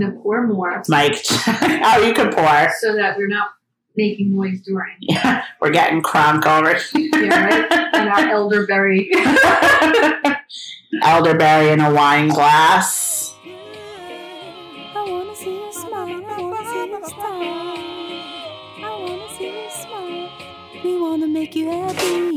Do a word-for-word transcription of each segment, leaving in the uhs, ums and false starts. going to pour more. Like, oh, you can pour. So that we're not making noise during. Yeah, we're getting crunk over here. Yeah, right? And our elderberry. Elderberry in a wine glass. I want to see you smile. I want to see you smile. I want to see you smile. We want to make you happy.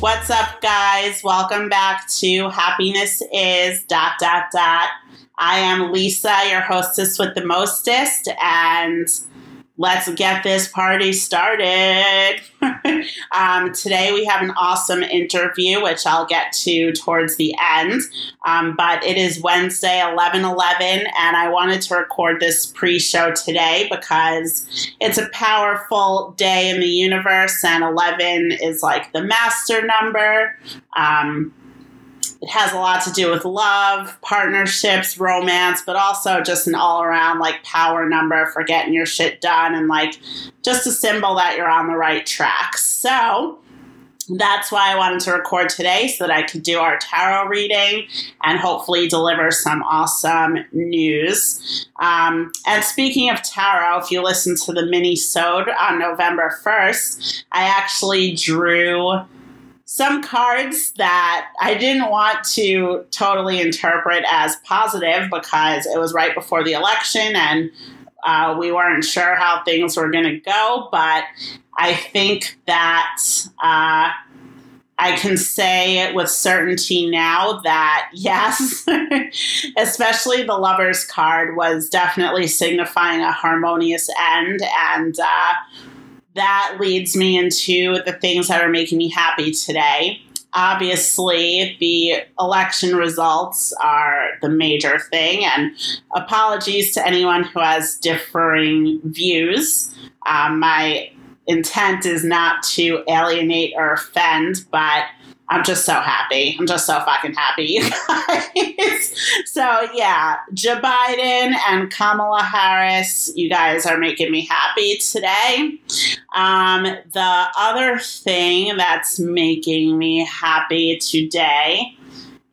What's up, guys? Welcome back to Happiness Is dot dot dot. I am Lisa, your hostess with the mostest, and let's get this party started. um, today we have an awesome interview, which I'll get to towards the end. Um, but it is Wednesday, eleven eleven, and I wanted to record this pre-show today because it's a powerful day in the universe, and eleven is like the master number. Um, It has a lot to do with love, partnerships, romance, but also just an all-around like power number for getting your shit done and like just a symbol that you're on the right track. So that's why I wanted to record today, so that I could do our tarot reading and hopefully deliver some awesome news. Um, and speaking of tarot, if you listen to the mini-sode on November first, I actually drew some cards that I didn't want to totally interpret as positive because it was right before the election and uh, we weren't sure how things were going to go. But I think that uh, I can say with certainty now that yes, especially the Lovers card was definitely signifying a harmonious end, and uh that leads me into the things that are making me happy today. Obviously, the election results are the major thing, and apologies to anyone who has differing views. Um, my intent is not to alienate or offend, but I'm just so happy. I'm just so fucking happy, you guys. So, yeah, Joe Biden and Kamala Harris, you guys are making me happy today. Um, the other thing that's making me happy today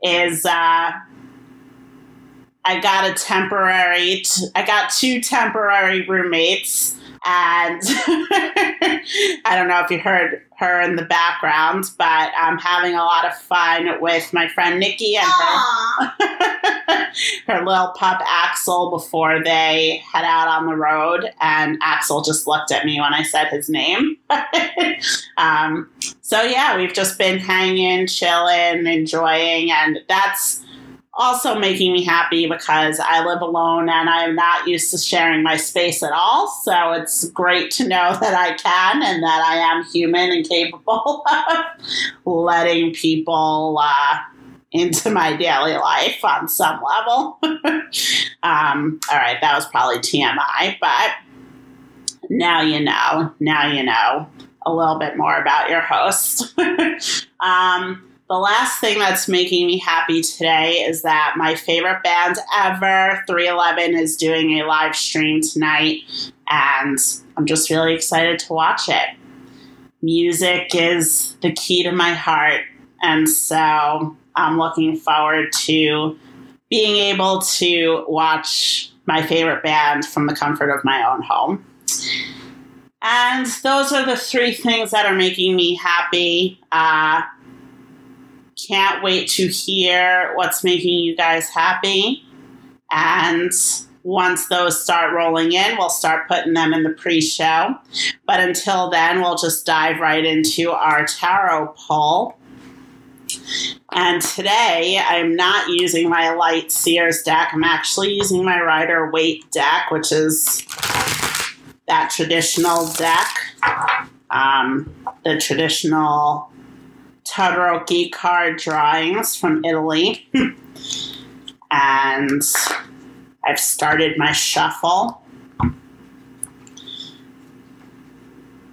is uh, I got a temporary, t- I got two temporary roommates. And I don't know if you heard her in the background, but I'm having a lot of fun with my friend Nikki and her, her little pup Axel before they head out on the road. And Axel just looked at me when I said his name. um, so yeah, we've just been hanging, chilling, enjoying, and that's also making me happy because I live alone and I am not used to sharing my space at all. So it's great to know that I can and that I am human and capable of letting people uh, into my daily life on some level. um, all right, that was probably T M I, but now you know, now you know a little bit more about your host. um, The last thing that's making me happy today is that my favorite band ever, three eleven, is doing a live stream tonight, and I'm just really excited to watch it. Music is the key to my heart, and so I'm looking forward to being able to watch my favorite band from the comfort of my own home. And those are the three things that are making me happy. Uh, Can't wait to hear what's making you guys happy. And once those start rolling in, we'll start putting them in the pre-show. But until then, we'll just dive right into our tarot poll. And today, I'm not using my Light Seers deck. I'm actually using my Rider Waite deck, which is that traditional deck. Um, the traditional Todoroki card drawings from Italy. And I've started my shuffle.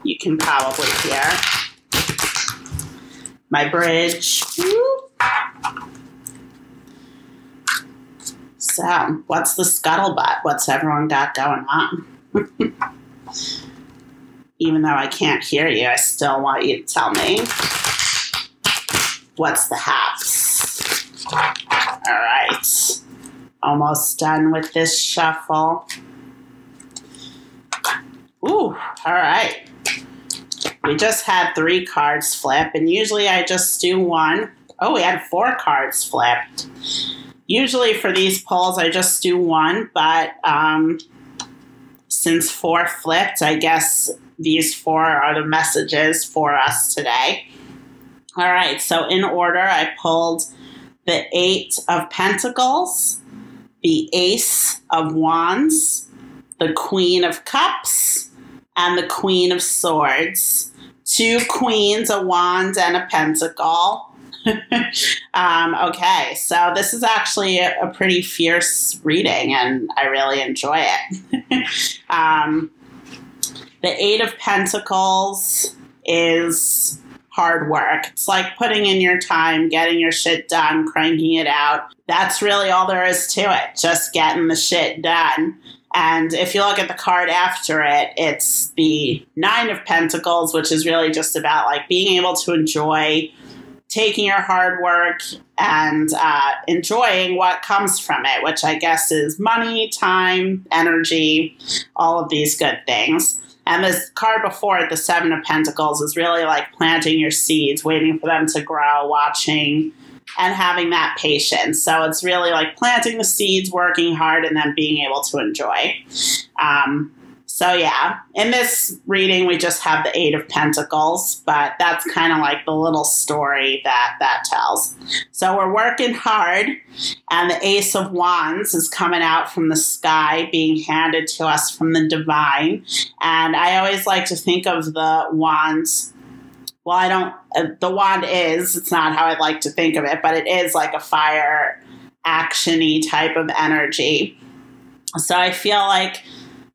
You can probably hear my bridge. So, what's the scuttlebutt? What's everyone got going on? Even though I can't hear you, I still want you to tell me what's the haps. All right. Almost done with this shuffle. Ooh, all right. We just had three cards flip, and usually I just do one. Oh, we had four cards flipped. Usually for these polls, I just do one, but um, since four flipped, I guess these four are the messages for us today. All right, so in order, I pulled the Eight of Pentacles, the Ace of Wands, the Queen of Cups, and the Queen of Swords. Two queens, a wand, and a pentacle. um, okay, so this is actually a, a pretty fierce reading, and I really enjoy it. um, the Eight of Pentacles is hard work. It's like putting in your time, getting your shit done, cranking it out. That's really all there is to it, just getting the shit done. And if you look at the card after it, it's the Nine of Pentacles, which is really just about like being able to enjoy taking your hard work and uh, enjoying what comes from it, which I guess is money, time, energy, all of these good things. And this card before it, the Seven of Pentacles, is really like planting your seeds, waiting for them to grow, watching, and having that patience. So it's really like planting the seeds, working hard, and then being able to enjoy. Um, So yeah, in this reading, we just have the Eight of Pentacles, but that's kind of like the little story that that tells. So we're working hard, and the Ace of Wands is coming out from the sky, being handed to us from the divine. And I always like to think of the wands. Well, I don't, uh, the wand is, it's not how I'd like to think of it, but it is like a fire action-y type of energy. So I feel like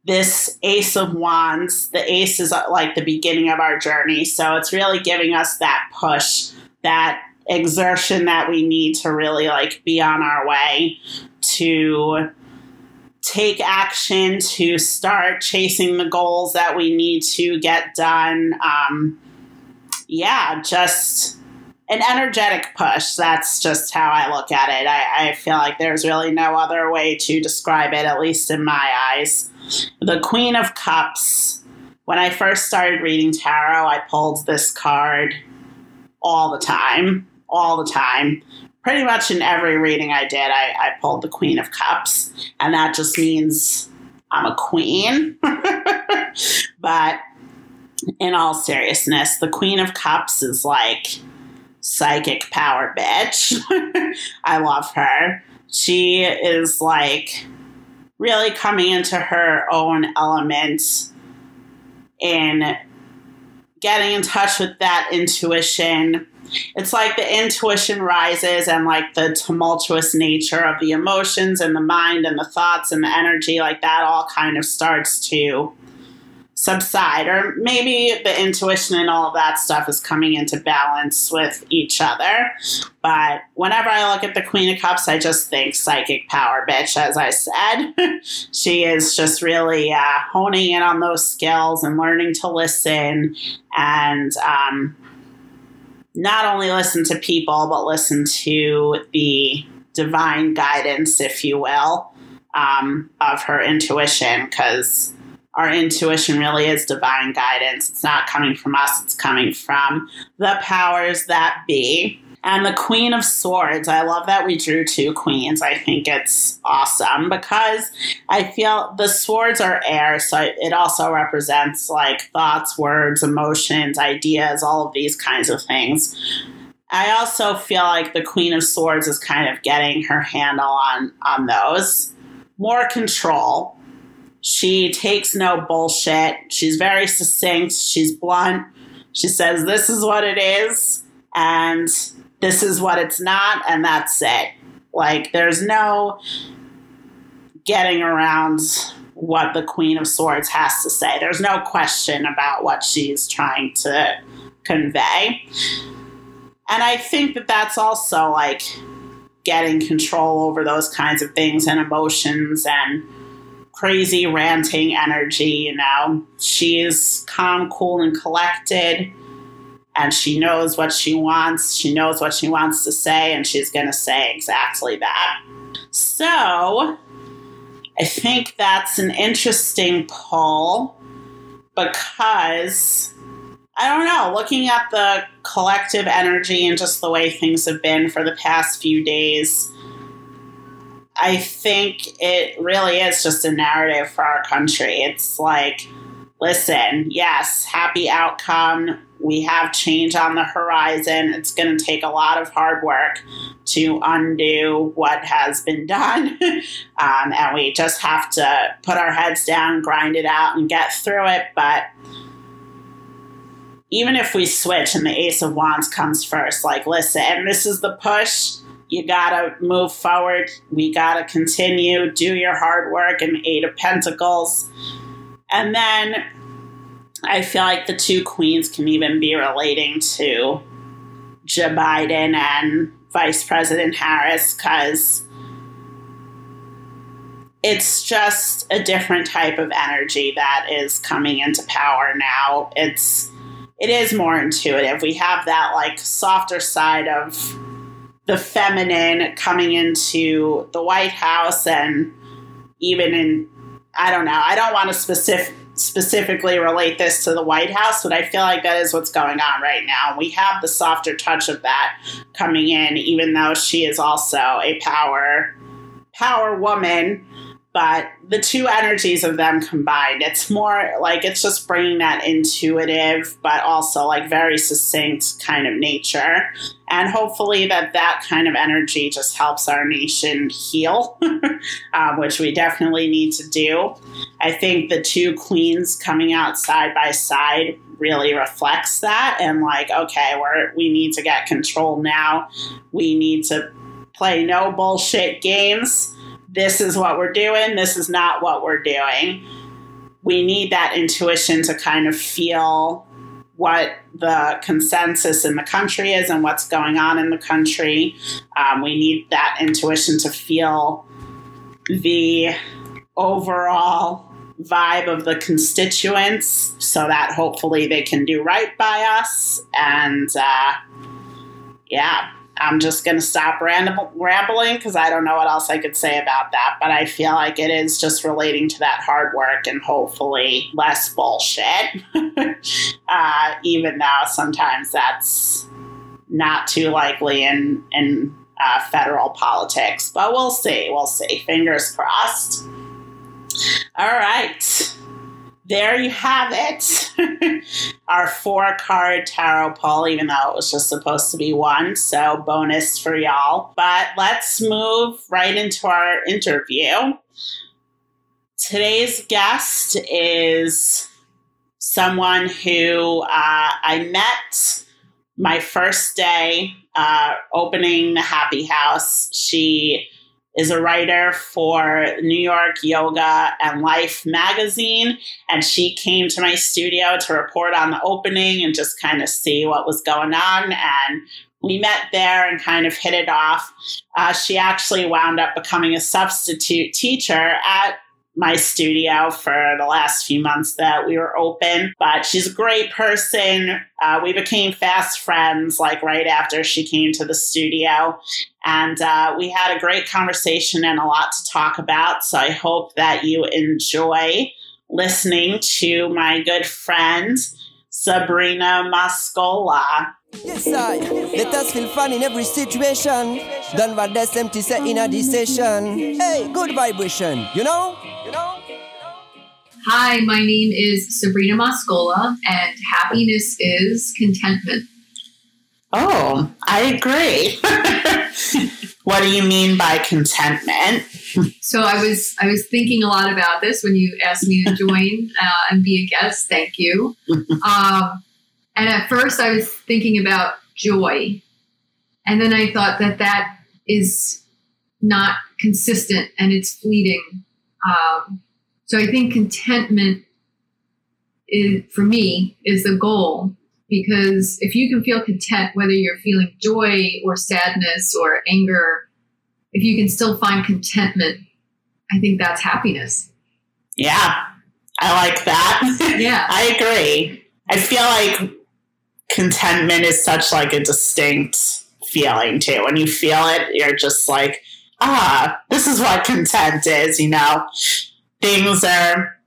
this Ace of Wands, the Ace is like the beginning of our journey. So it's really giving us that push, that exertion that we need to really like be on our way, to take action, to start chasing the goals that we need to get done. Um, yeah, just an energetic push. That's just how I look at it. I, I feel like there's really no other way to describe it, at least in my eyes. The Queen of Cups. When I first started reading tarot, I pulled this card all the time, all the time. Pretty much in every reading I did, I, I pulled the Queen of Cups, and that just means I'm a queen. But in all seriousness, the Queen of Cups is like psychic power, bitch. I love her. She is like really coming into her own element in getting in touch with that intuition. It's like the intuition rises, and like the tumultuous nature of the emotions and the mind and the thoughts and the energy, like that all kind of starts to subside, or maybe the intuition and all of that stuff is coming into balance with each other. But whenever I look at the Queen of Cups, I just think psychic power, bitch, as I said. She is just really uh, honing in on those skills and learning to listen, and um, not only listen to people, but listen to the divine guidance, if you will, um, of her intuition, because our intuition really is divine guidance. It's not coming from us. It's coming from the powers that be. And the Queen of Swords. I love that we drew two queens. I think it's awesome because I feel the swords are air. So it also represents like thoughts, words, emotions, ideas, all of these kinds of things. I also feel like the Queen of Swords is kind of getting her handle on, on those. More control. She takes no bullshit. She's very succinct. She's blunt. She says, this is what it is. and this is what it's not, and that's it. Like, there's no getting around what the Queen of Swords has to say. There's no question about what she's trying to convey. And I think that that's also, like, getting control over those kinds of things and emotions and crazy ranting energy, you know. She is calm, cool, and collected, and she knows what she wants. She knows what she wants to say, and she's going to say exactly that. So I think that's an interesting poll because, I don't know, looking at the collective energy and just the way things have been for the past few days, I think it really is just a narrative for our country. It's like, listen, yes, happy outcome. We have change on the horizon. It's going to take a lot of hard work to undo what has been done. um, and we just have to put our heads down, grind it out, and get through it. But even if we switch and the Ace of Wands comes first, like, listen, this is the push. You got to move forward. We got to continue. Do your hard work. And the Eight of Pentacles. And then I feel like the two queens can even be relating to Joe Biden and Vice President Harris, because it's just a different type of energy that is coming into power now. It's, it is more intuitive. We have that, like, softer side of the feminine coming into the White House, and even in, I don't know, I don't want to specific specifically relate this to the White House, but I feel like that is what's going on right now. We have the softer touch of that coming in, even though she is also a power, power woman, but the two energies of them combined, it's more like, it's just bringing that intuitive, but also, like, very succinct kind of nature. And hopefully that that kind of energy just helps our nation heal, um, which we definitely need to do. I think the two queens coming out side by side really reflects that. And, like, okay, we're, we need to get control now. We need to play no bullshit games. This is what we're doing. This is not what we're doing. We need that intuition to kind of feel what the consensus in the country is and what's going on in the country. Um, we need that intuition to feel the overall vibe of the constituents so that hopefully they can do right by us. And uh, yeah, I'm just going to stop ramb- rambling because I don't know what else I could say about that. But I feel like it is just relating to that hard work and hopefully less bullshit, uh, even though sometimes that's not too likely in, in uh, federal politics. But we'll see. We'll see. Fingers crossed. All right. There you have it, our four-card tarot poll, even though it was just supposed to be one, so bonus for y'all. But let's move right into our interview. Today's guest is someone who uh, I met my first day uh, opening the Happy House. She is a writer for New York Yoga and Life magazine. And she came to my studio to report on the opening and just kind of see what was going on. And we met there and kind of hit it off. Uh, she actually wound up becoming a substitute teacher at my studio for the last few months that we were open, but she's a great person. Uh, we became fast friends, like, right after she came to the studio, and uh, we had a great conversation and a lot to talk about. So I hope that you enjoy listening to my good friend, Sabrina Mascola. Yes, I. Let us feel fun in every situation. Done what that's empty set in a decision. Hey, good vibration, you know? You know? Hi, my name is Sabrina Mascola, and happiness is contentment. Oh, I agree. What do you mean by contentment? So I was I was thinking a lot about this when you asked me to join uh, and be a guest. Thank you. Um, and at first I was thinking about joy. And then I thought that that is not consistent and it's fleeting. Um, so I think contentment is, for me, is the goal, because if you can feel content, whether you're feeling joy or sadness or anger, if you can still find contentment, I think that's happiness. Yeah, I like that. Yeah, I agree. I feel like contentment is such like a distinct feeling too. When you feel it, you're just like, ah, this is what content is, you know. Things are,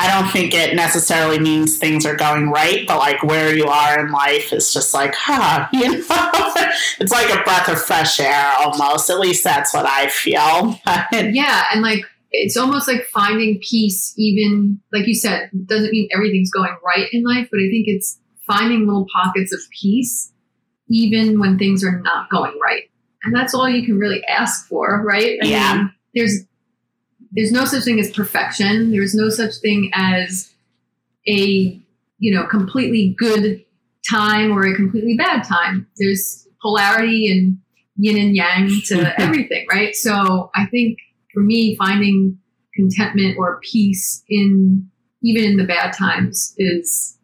I don't think it necessarily means things are going right, but like where you are in life is just like, huh, you know. It's like a breath of fresh air almost. At least that's what I feel. Yeah, and like it's almost like finding peace, even like you said, doesn't mean everything's going right in life, but I think it's finding little pockets of peace even when things are not going right. And that's all you can really ask for, right? I yeah. mean, there's there's no such thing as perfection. There's no such thing as a, you know, completely good time or a completely bad time. There's polarity and yin and yang to everything, right? So I think for me, finding contentment or peace in even in the bad times is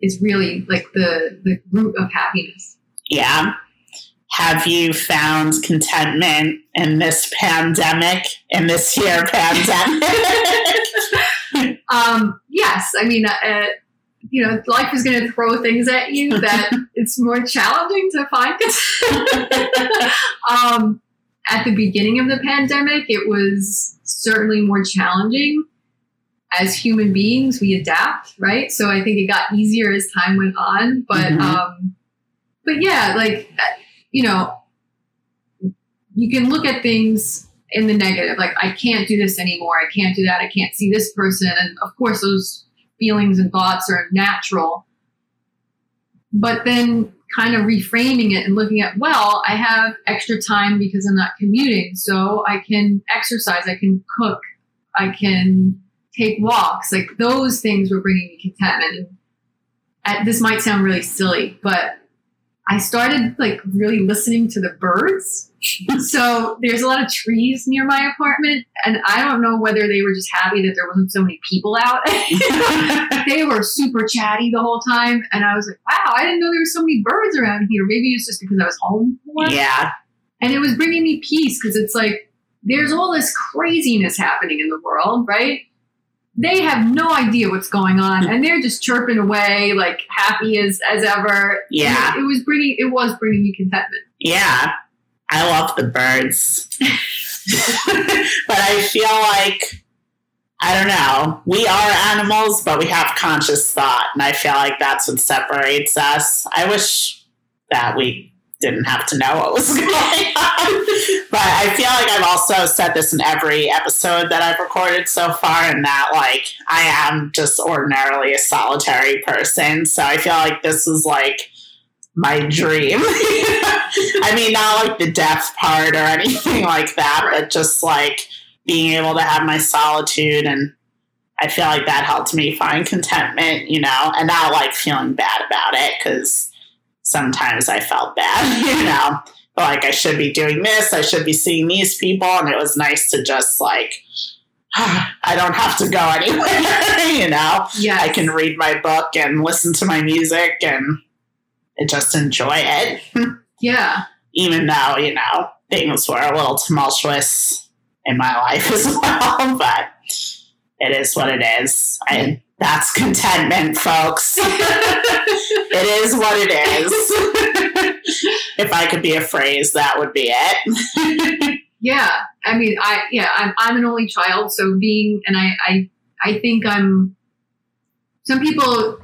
is really like the the root of happiness. Yeah. Have you found contentment in this pandemic, in this year pandemic? um, yes. I mean, uh, you know, life is going to throw things at you that it's more challenging to find. um, at the beginning of the pandemic, it was certainly more challenging. As human beings, we adapt, right? So I think it got easier as time went on. But, mm-hmm. um, but yeah, like... you know, you can look at things in the negative, like, I can't do this anymore. I can't do that. I can't see this person. And of course, those feelings and thoughts are natural. But then kind of reframing it and looking at, well, I have extra time because I'm not commuting. So I can exercise. I can cook. I can take walks. Like those things were bringing me contentment. And this might sound really silly, but I started like really listening to the birds. So there's a lot of trees near my apartment, and I don't know whether they were just happy that there wasn't so many people out. They were super chatty the whole time. And I was like, wow, I didn't know there were so many birds around here. Maybe it's just because I was home more. Yeah. And it was bringing me peace, because it's like, there's all this craziness happening in the world, right? They have no idea what's going on, and they're just chirping away, like happy as, as ever. Yeah. It, it was bringing, it was bringing me contentment. Yeah. I love the birds, but I feel like, I don't know, we are animals, but we have conscious thought. And I feel like that's what separates us. I wish that we didn't have to know what was going on. But I feel like I've also said this in every episode that I've recorded so far, and that like I am just ordinarily a solitary person. So I feel like this is like my dream. I mean, not like the death part or anything like that, but just like being able to have my solitude. And I feel like that helped me find contentment, you know, and not like feeling bad about it, because sometimes I felt bad, you know, like I should be doing this, I should be seeing these people. And it was nice to just like, ah, I don't have to go anywhere, you know. Yes. I can read my book and listen to my music and just enjoy it. Yeah. Even though, you know, things were a little tumultuous in my life as well, but it is what it is. I That's contentment, folks. It is what it is. If I could be a phrase, that would be it. Yeah. I mean, I, yeah, I'm, I'm an only child. So being, and I, I, I think I'm, some people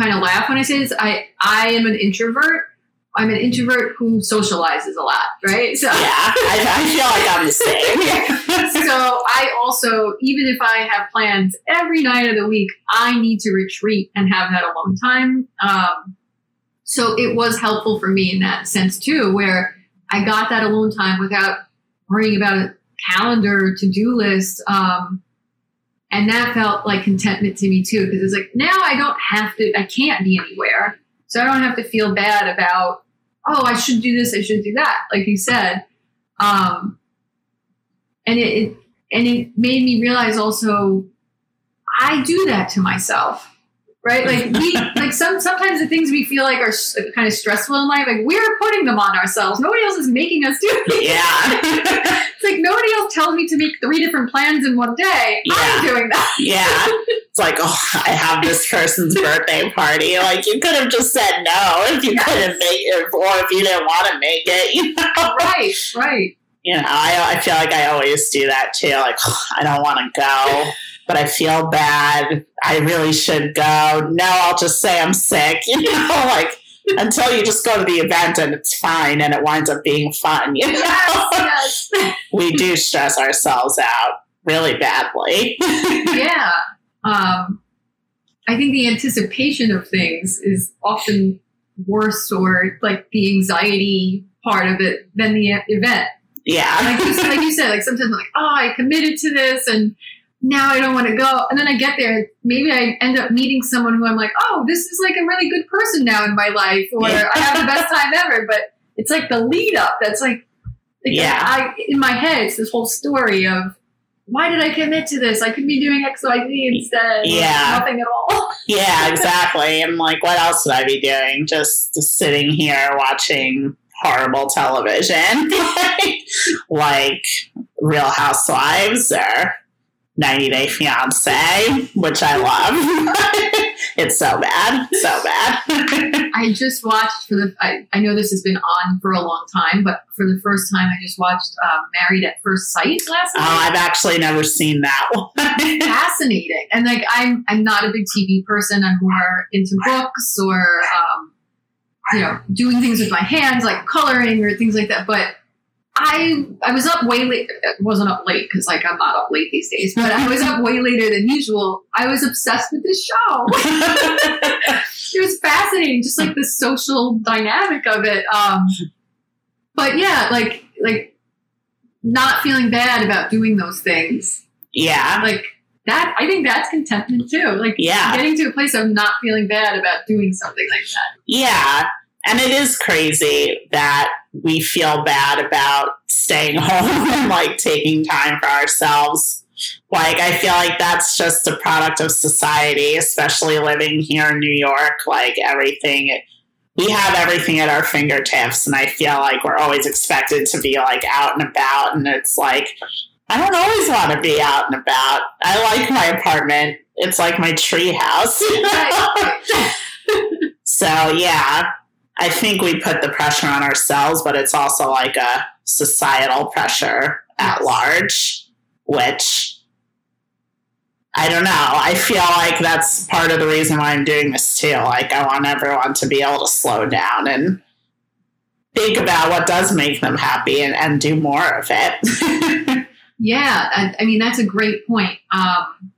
kind of laugh when I say this. I, I am an introvert. I'm an introvert who socializes a lot, right? So, yeah, I, I feel like I'm the same. So I also, even if I have plans every night of the week, I need to retreat and have that alone time. Um, so it was helpful for me in that sense too, where I got that alone time without worrying about a calendar, to-do list. Um, and that felt like contentment to me too, because it's like, now I don't have to, I can't be anywhere. So I don't have to feel bad about, oh, I should do this, I should do that, like you said. Um, and it, it and it made me realize also, I do that to myself, right? Like we, like some sometimes the things we feel like are kind of stressful in life, like we're putting them on ourselves. Nobody else is making us do it. Yeah, it's like nobody else tells me to make three different plans in one day. Yeah. I'm doing that. Yeah, it's like, oh, I have this person's birthday party. Like you could have just said no if you yes. couldn't make it, or if you didn't want to make it. You know? Right, right. You know, I I feel like I always do that too. Like oh, I don't want to go. But I feel bad. I really should go. No, I'll just say I'm sick. You know, like until you just go to the event and it's fine and it winds up being fun. You know? Yes, yes. We do stress ourselves out really badly. Yeah. Um, I think the anticipation of things is often worse, or like the anxiety part of it, than the event. Yeah. Like you, like you said, like sometimes I'm like, oh, I committed to this and now I don't want to go. And then I get there, maybe I end up meeting someone who I'm like, oh, this is like a really good person now in my life, or yeah. I have the best time ever. But it's like the lead up that's like, yeah. I, in my head, it's this whole story of, why did I commit to this? I could be doing X, Y, Z instead. Yeah. Nothing at all. Yeah, exactly. I'm like, what else would I be doing? Just, just sitting here watching horrible television, like, like Real Housewives or ninety day fiance, which I love. It's so bad. So bad. I just watched for the, I, I know this has been on for a long time, but for the first time, I just watched uh, Married at First Sight last night. Oh, I've actually never seen that one. Fascinating. And like, I'm, I'm not a big T V person. I'm more into books or, um, you know, doing things with my hands, like coloring or things like that. But I I was up way late. I wasn't up late because like I'm not up late these days, but I was up way later than usual. I was obsessed with this show. It was fascinating, just like the social dynamic of it. Um, but yeah, like like not feeling bad about doing those things. Yeah, like that. I think that's contentment too. Like yeah. getting to a place of not feeling bad about doing something like that. Yeah. And it is crazy that we feel bad about staying home and like taking time for ourselves. Like, I feel like that's just a product of society, especially living here in New York. Like everything, we have everything at our fingertips. And I feel like we're always expected to be like out and about. And it's like, I don't always want to be out and about. I like my apartment. It's like my tree house. So yeah. I think we put the pressure on ourselves, but it's also like a societal pressure at large, which I don't know. I feel like that's part of the reason why I'm doing this too. Like I want everyone to be able to slow down and think about what does make them happy and, and do more of it. Yeah. I, I mean, that's a great point. Um,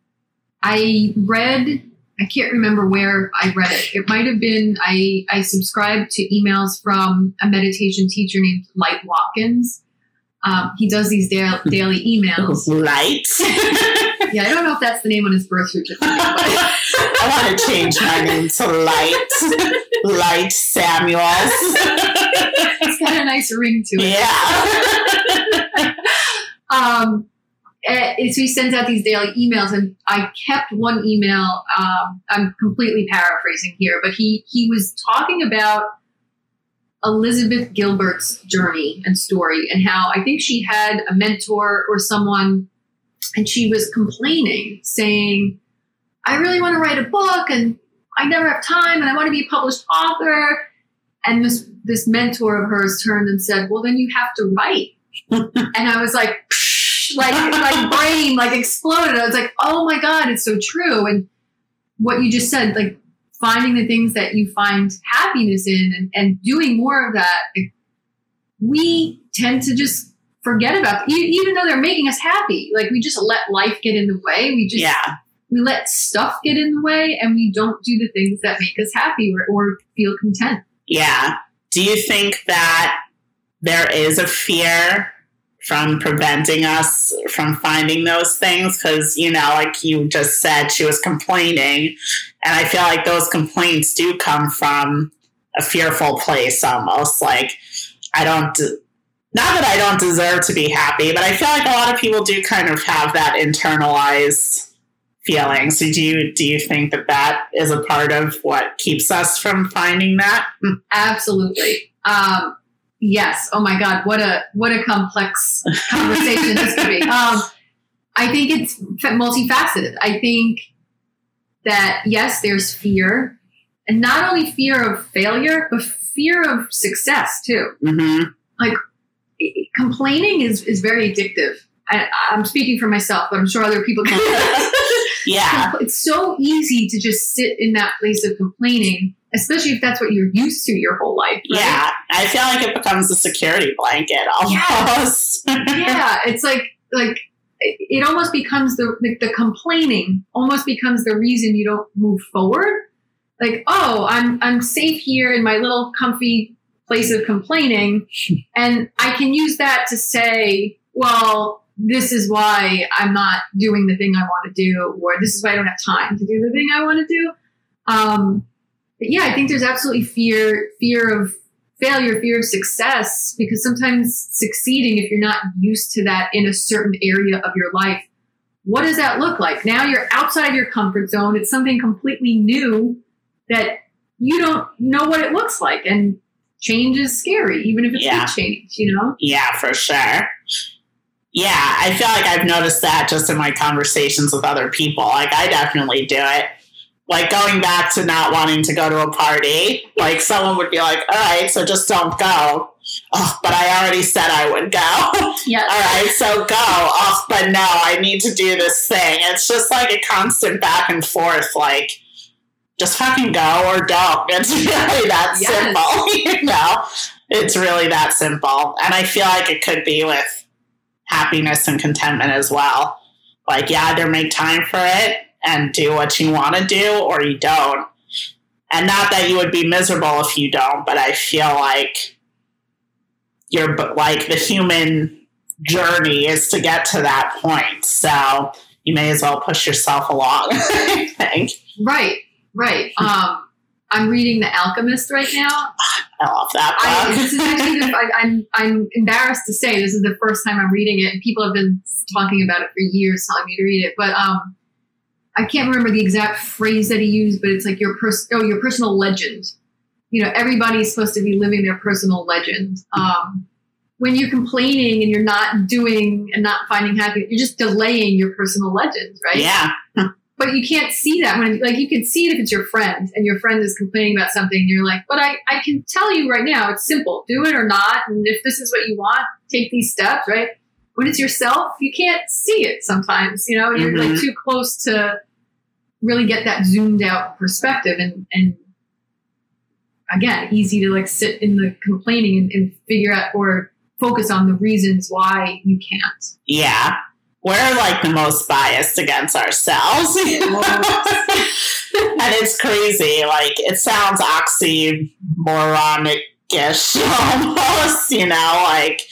I read... I can't remember where I read it. It might have been I, I subscribed to emails from a meditation teacher named Light Watkins. Um, he does these da- daily emails. Light? Yeah, I don't know if that's the name on his birth certificate. I want to change my name to Light. Light Samuels. It's got a nice ring to it. Yeah. um. And so he sends out these daily emails, and I kept one email. Um, I'm completely paraphrasing here, but he, he was talking about Elizabeth Gilbert's journey and story, and how I think she had a mentor or someone, and she was complaining, saying, I really want to write a book, and I never have time, and I want to be a published author. And this, this mentor of hers turned and said, well, then you have to write. And I was like, like my brain like exploded. I was like, oh my God, it's so true. And what you just said, like finding the things that you find happiness in and, and doing more of that, we tend to just forget about, even though they're making us happy. Like we just let life get in the way. We just, yeah. we let stuff get in the way, and we don't do the things that make us happy or, or feel content. Yeah. Do you think that there is a fear from preventing us from finding those things? Because, you know, like you just said, she was complaining. And I feel like those complaints do come from a fearful place almost. Like, I don't, not that I don't deserve to be happy, but I feel like a lot of people do kind of have that internalized feeling. So do you, do you think that that is a part of what keeps us from finding that? Absolutely. Um, yes. Oh my God. What a, what a complex conversation this could be. Um, I think it's multifaceted. I think that, yes, there's fear, and not only fear of failure, but fear of success too. Mm-hmm. Like it, complaining is, is very addictive. I, I'm speaking for myself, but I'm sure other people can. Yeah. It's so easy to just sit in that place of complaining, especially if that's what you're used to your whole life. Right? Yeah. I feel like it becomes a security blanket almost. Yeah. yeah. It's like, like, it almost becomes the, like the complaining almost becomes the reason you don't move forward. Like, oh, I'm, I'm safe here in my little comfy place of complaining. And I can use that to say, well, this is why I'm not doing the thing I want to do, or this is why I don't have time to do the thing I want to do. Um, but yeah, I think there's absolutely fear, fear of failure, fear of success, because sometimes succeeding, if you're not used to that in a certain area of your life, what does that look like? Now you're outside your comfort zone. It's something completely new that you don't know what it looks like. And change is scary, even if it's yeah. good change, you know? Yeah, for sure. Yeah, I feel like I've noticed that just in my conversations with other people. Like, I definitely do it. Like, going back to not wanting to go to a party, like someone would be like, all right, so just don't go. Oh, but I already said I would go. Yes. All right, so go. Oh, but no, I need to do this thing. It's just like a constant back and forth, like, just fucking go or don't. It's really that yes. simple, you know? It's really that simple. And I feel like it could be with happiness and contentment as well. Like, yeah, either make time for it and do what you want to do, or you don't. And not that you would be miserable if you don't, but I feel like you're like the human journey is to get to that point. So you may as well push yourself along, I think. Right, right. Um, I'm reading The Alchemist right now. I love that book. I, this is actually the, I, I'm, I'm embarrassed to say this is the first time I'm reading it, and people have been talking about it for years, telling me to read it. But, um, I can't remember the exact phrase that he used, but it's like your pers- oh, your personal legend. You know, everybody's supposed to be living their personal legend. Um, when you're complaining and you're not doing and not finding happiness, you're just delaying your personal legend, right? Yeah. But you can't see that. When, like, you can see it if it's your friend and your friend is complaining about something. And you're like, but I, I can tell you right now, it's simple. Do it or not. And if this is what you want, take these steps, right? When it's yourself, you can't see it sometimes, you know, and you're mm-hmm. like too close to really get that zoomed out perspective. And, and again, easy to like sit in the complaining and, and figure out or focus on the reasons why you can't. Yeah. We're like the most biased against ourselves. And it's crazy. Like, it sounds oxymoronic-ish almost, you know, like,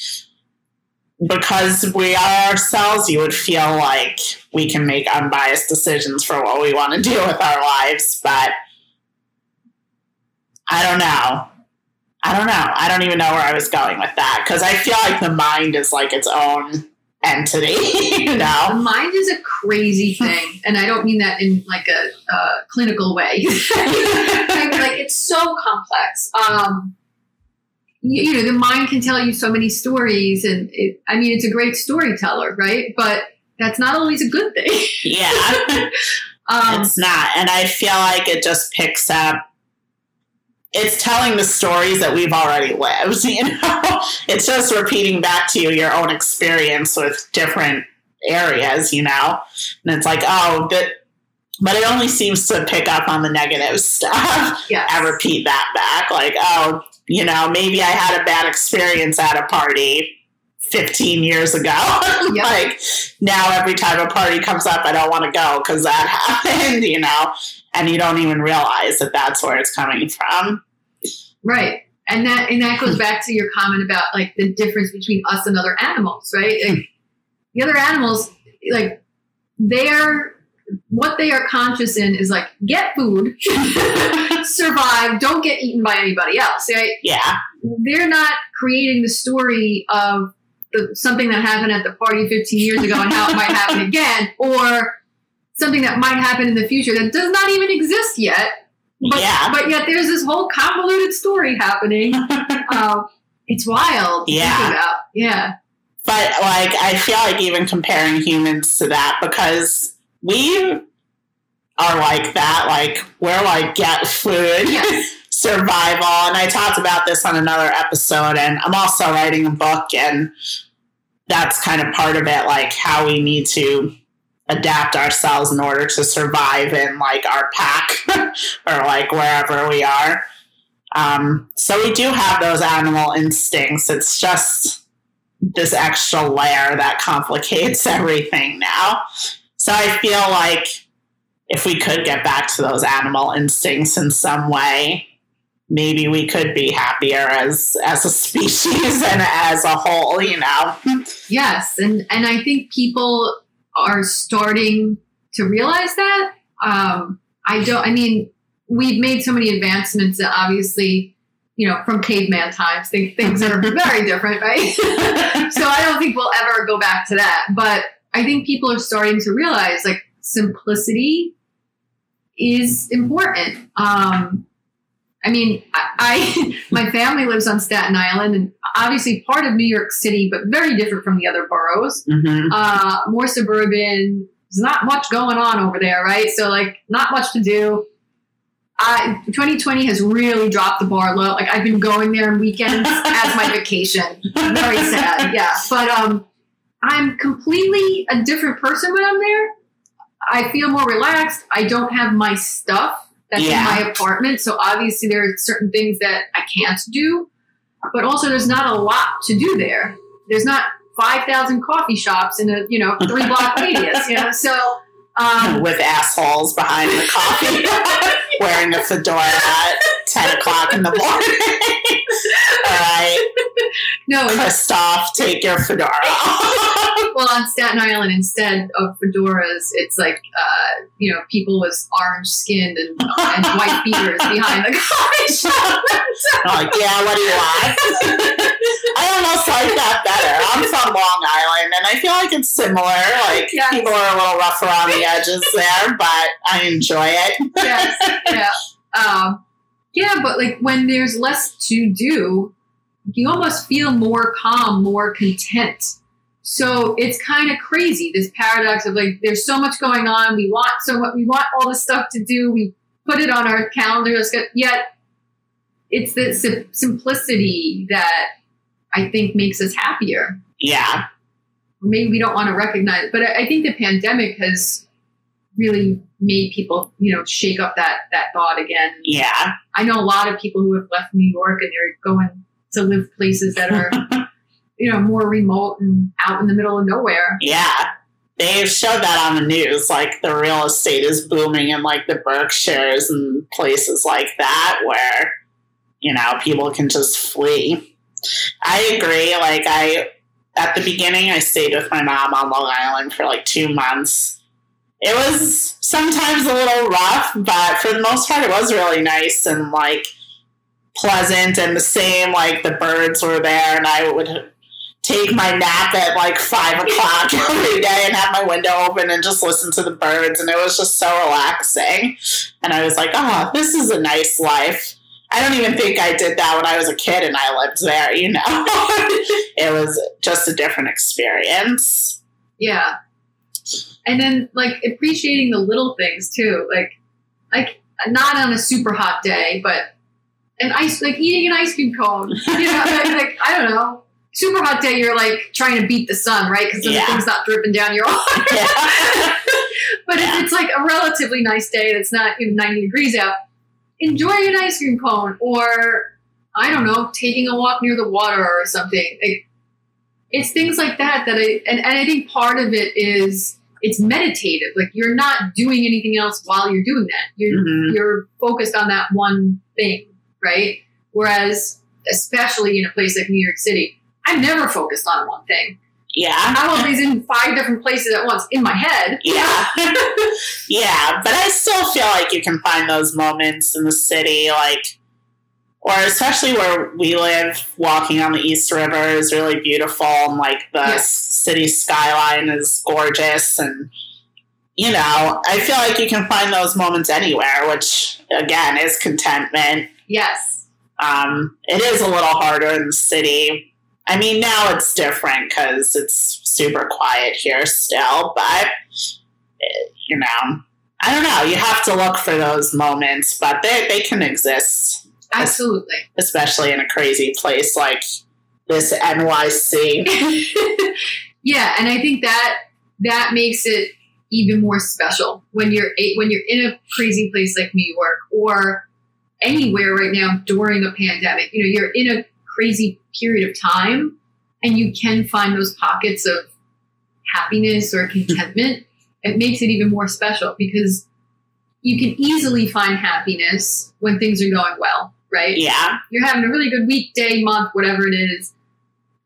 because we are ourselves, you would feel like we can make unbiased decisions for what we want to do with our lives. But I don't know. I don't know. I don't even know where I was going with that, because I feel like the mind is like its own entity, you know? The mind is a crazy thing. And I don't mean that in like a, a clinical way. like, like it's so complex. Um, You know, the mind can tell you so many stories, and it, I mean, it's a great storyteller, right? But that's not always a good thing. Yeah, um, it's not. And I feel like it just picks up. It's telling the stories that we've already lived, you know? It's just repeating back to you your own experience with different areas, you know? And it's like, oh, that. But it only seems to pick up on the negative stuff. Yes. I repeat that back. Like, oh, you know, maybe I had a bad experience at a party fifteen years ago. Yep. Like, now every time a party comes up, I don't want to go because that happened, you know, and you don't even realize that that's where it's coming from. Right. And that, and that goes back to your comment about like the difference between us and other animals, right? Like, the other animals, like, they're what they are conscious in is like, get food, survive, don't get eaten by anybody else, right? Yeah. They're not creating the story of the, something that happened at the party fifteen years ago and how it might happen again, or something that might happen in the future that does not even exist yet. But, yeah. but yet there's this whole convoluted story happening. uh, it's wild. Yeah. To think about. Yeah. But like, I feel like even comparing humans to that, because we are like that, like we're like, get food, yes. survival. And I talked about this on another episode, and I'm also writing a book, and that's kind of part of it, like how we need to adapt ourselves in order to survive in like our pack or like wherever we are. Um, so we do have those animal instincts. It's just this extra layer that complicates everything now. So I feel like if we could get back to those animal instincts in some way, maybe we could be happier as, as a species and as a whole, you know? Yes. And, and I think people are starting to realize that. Um, I don't, I mean, we've made so many advancements that obviously, you know, from caveman times, think things are very different, right? So I don't think we'll ever go back to that. But I think people are starting to realize, like, simplicity is important. Um, I mean, I, I my family lives on Staten Island, and obviously part of New York City, but very different from the other boroughs. Mm-hmm. Uh, more suburban. There's not much going on over there, right? So, like, not much to do. I, twenty twenty has really dropped the bar low. Like, I've been going there on weekends as my vacation. Very sad. Yeah. But, um, I'm completely a different person when I'm there. I feel more relaxed. I don't have my stuff that's yeah. in my apartment. So obviously there are certain things that I can't do, but also there's not a lot to do there. There's not five thousand coffee shops in a, you know, three block radius, you know? So, Um, with assholes behind the coffee wearing a fedora at ten o'clock in the morning. All right. No, Christoph, take your fedora off. Well, on Staten Island, instead of fedoras, it's like, uh, you know, people with orange skin and, and white beaters behind the coffee shop. Like, yeah, what do you want? I almost like that better. I'm from Long Island, and I feel like it's similar. Like, yes. people are a little rough around the edges there, but I enjoy it. Yes, yeah. Um, yeah, but, like, when there's less to do, you almost feel more calm, more content. So it's kind of crazy, this paradox of, like, there's so much going on. We want so much, we want all this stuff to do. We put it on our calendar. Yet it's the sim- simplicity that I think makes us happier. Yeah. Maybe we don't want to recognize it, but I think the pandemic has really made people, you know, shake up that, that thought again. Yeah. I know a lot of people who have left New York, and they're going to live places that are, you know, more remote and out in the middle of nowhere. Yeah. They've showed that on the news. Like, the real estate is booming in, like, the Berkshires and places like that where, you know, people can just flee. I agree. Like, I, at the beginning, I stayed with my mom on Long Island for like two months. It was sometimes a little rough, but for the most part, it was really nice and like pleasant and the same, like the birds were there, and I would take my nap at like five o'clock every day and have my window open and just listen to the birds. And it was just so relaxing. And I was like, oh, this is a nice life. I don't even think I did that when I was a kid and I lived there, you know. It was just a different experience. Yeah. And then, like, appreciating the little things, too. Like, like not on a super hot day, but an ice, like eating an ice cream cone. You know, like, like, I don't know. Super hot day, you're, like, trying to beat the sun, right? Because yeah. the thing's not dripping down your arm. Yeah. But yeah. if it's, like, a relatively nice day that's not you know, ninety degrees out, enjoy an ice cream cone, or I don't know, taking a walk near the water or something. Like, it's things like that that I and, and I think part of it is it's meditative. Like, you're not doing anything else while you're doing that. You're mm-hmm. you're focused on that one thing, right? Whereas, especially in a place like New York City, I'm never focused on one thing. Yeah. I'm always in five different places at once in my head. Yeah. Yeah. But I still feel like you can find those moments in the city, like, or especially where we live, walking on the East River is really beautiful. And like the yes. city skyline is gorgeous. And, you know, I feel like you can find those moments anywhere, which again is contentment. Yes. Um, it is a little harder in the city. I mean, now it's different because it's super quiet here still, but, you know, I don't know. You have to look for those moments, but they, they can exist. Absolutely. Especially in a crazy place like this N Y C. Yeah, and I think that that makes it even more special when you're when you're in a crazy place like New York or anywhere right now during a pandemic. You know, you're in a crazy period of time and you can find those pockets of happiness or contentment. It makes it even more special because you can easily find happiness when things are going well, right? Yeah. You're having a really good week, day, month, whatever it is.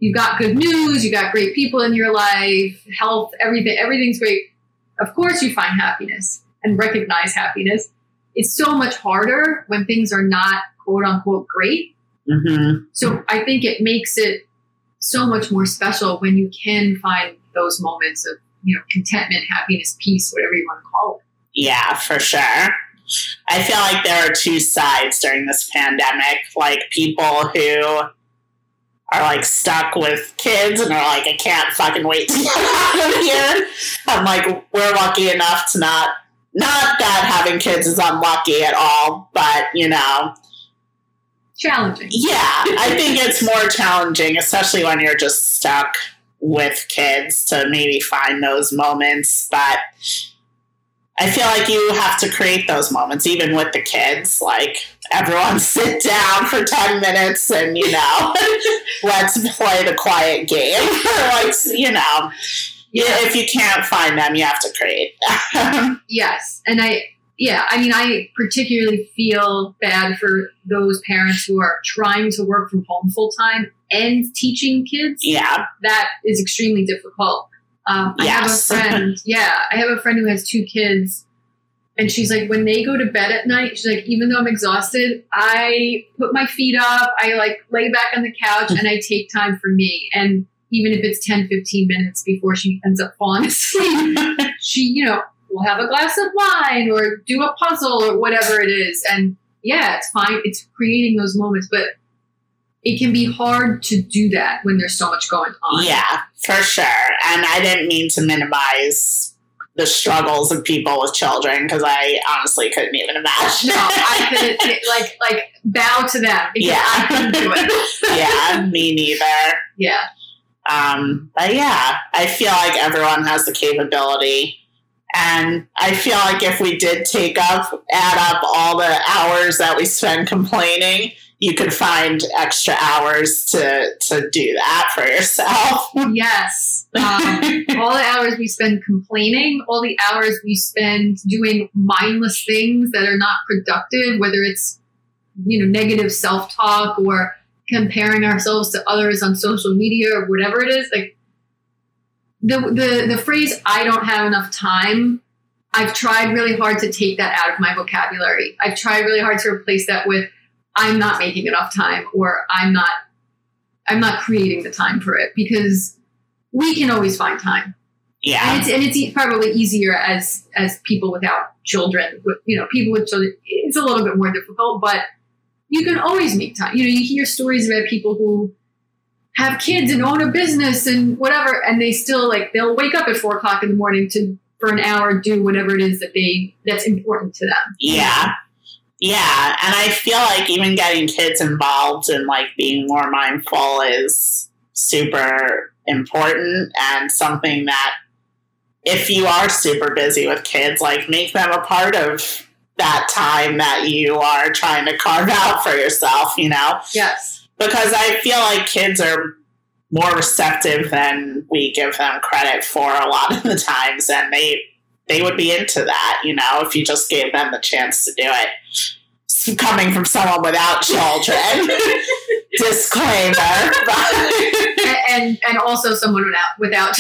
You've got good news. You got great people in your life, health, everything. Everything's great. Of course you find happiness and recognize happiness. It's so much harder when things are not quote unquote great. Mm-hmm. So I think it makes it so much more special when you can find those moments of, you know, contentment, happiness, peace, whatever you want to call it. Yeah, for sure. I feel like there are two sides during this pandemic, like people who are like stuck with kids and are like, I can't fucking wait to get out of here. I'm like, we're lucky enough to not, not that having kids is unlucky at all, but you know. Challenging. Yeah, I think it's more challenging, especially when you're just stuck with kids to maybe find those moments. But I feel like you have to create those moments, even with the kids. Like, everyone sit down for ten minutes and, you know, let's play the quiet game. Like, you know, yeah. If you can't find them, you have to create them. Yes, and I... Yeah, I mean, I particularly feel bad for those parents who are trying to work from home full time and teaching kids. Yeah. That is extremely difficult. Um, yes. I have a friend. Yeah, I have a friend who has two kids. And she's like, when they go to bed at night, she's like, even though I'm exhausted, I put my feet up. I like lay back on the couch and I take time for me. And even if it's ten, fifteen minutes before she ends up falling asleep, she, you know, we'll have a glass of wine or do a puzzle or whatever it is. And yeah, it's fine. It's creating those moments, but it can be hard to do that when there's so much going on. Yeah, for sure. And I didn't mean to minimize the struggles of people with children because I honestly couldn't even imagine. No, I couldn't like, like bow to them. Yeah. I couldn't do it. Yeah, me neither. Yeah. Um, but yeah, I feel like everyone has the capability. And I feel like if we did take up, add up all the hours that we spend complaining, you could find extra hours to, to do that for yourself. Yes. Um, all the hours we spend complaining, all the hours we spend doing mindless things that are not productive, whether it's, you know, negative self-talk or comparing ourselves to others on social media or whatever it is, like, The, the the phrase, I don't have enough time, I've tried really hard to take that out of my vocabulary. I've tried really hard to replace that with, I'm not making enough time or I'm not, I'm not creating the time for it because we can always find time. Yeah. And it's, and it's probably easier as, as people without children, with, you know, people with children, it's a little bit more difficult, but you can always make time. You know, you hear stories about people who have kids and own a business and whatever. And they still like, they'll wake up at four o'clock in the morning to, for an hour, do whatever it is that they, that's important to them. Yeah. Yeah. And I feel like even getting kids involved and like being more mindful is super important and something that if you are super busy with kids, like make them a part of that time that you are trying to carve out for yourself, you know? Yes. Because I feel like kids are more receptive than we give them credit for a lot of the times. And they they would be into that, you know, if you just gave them the chance to do it. Coming from someone without children. Disclaimer. But. and and also someone without without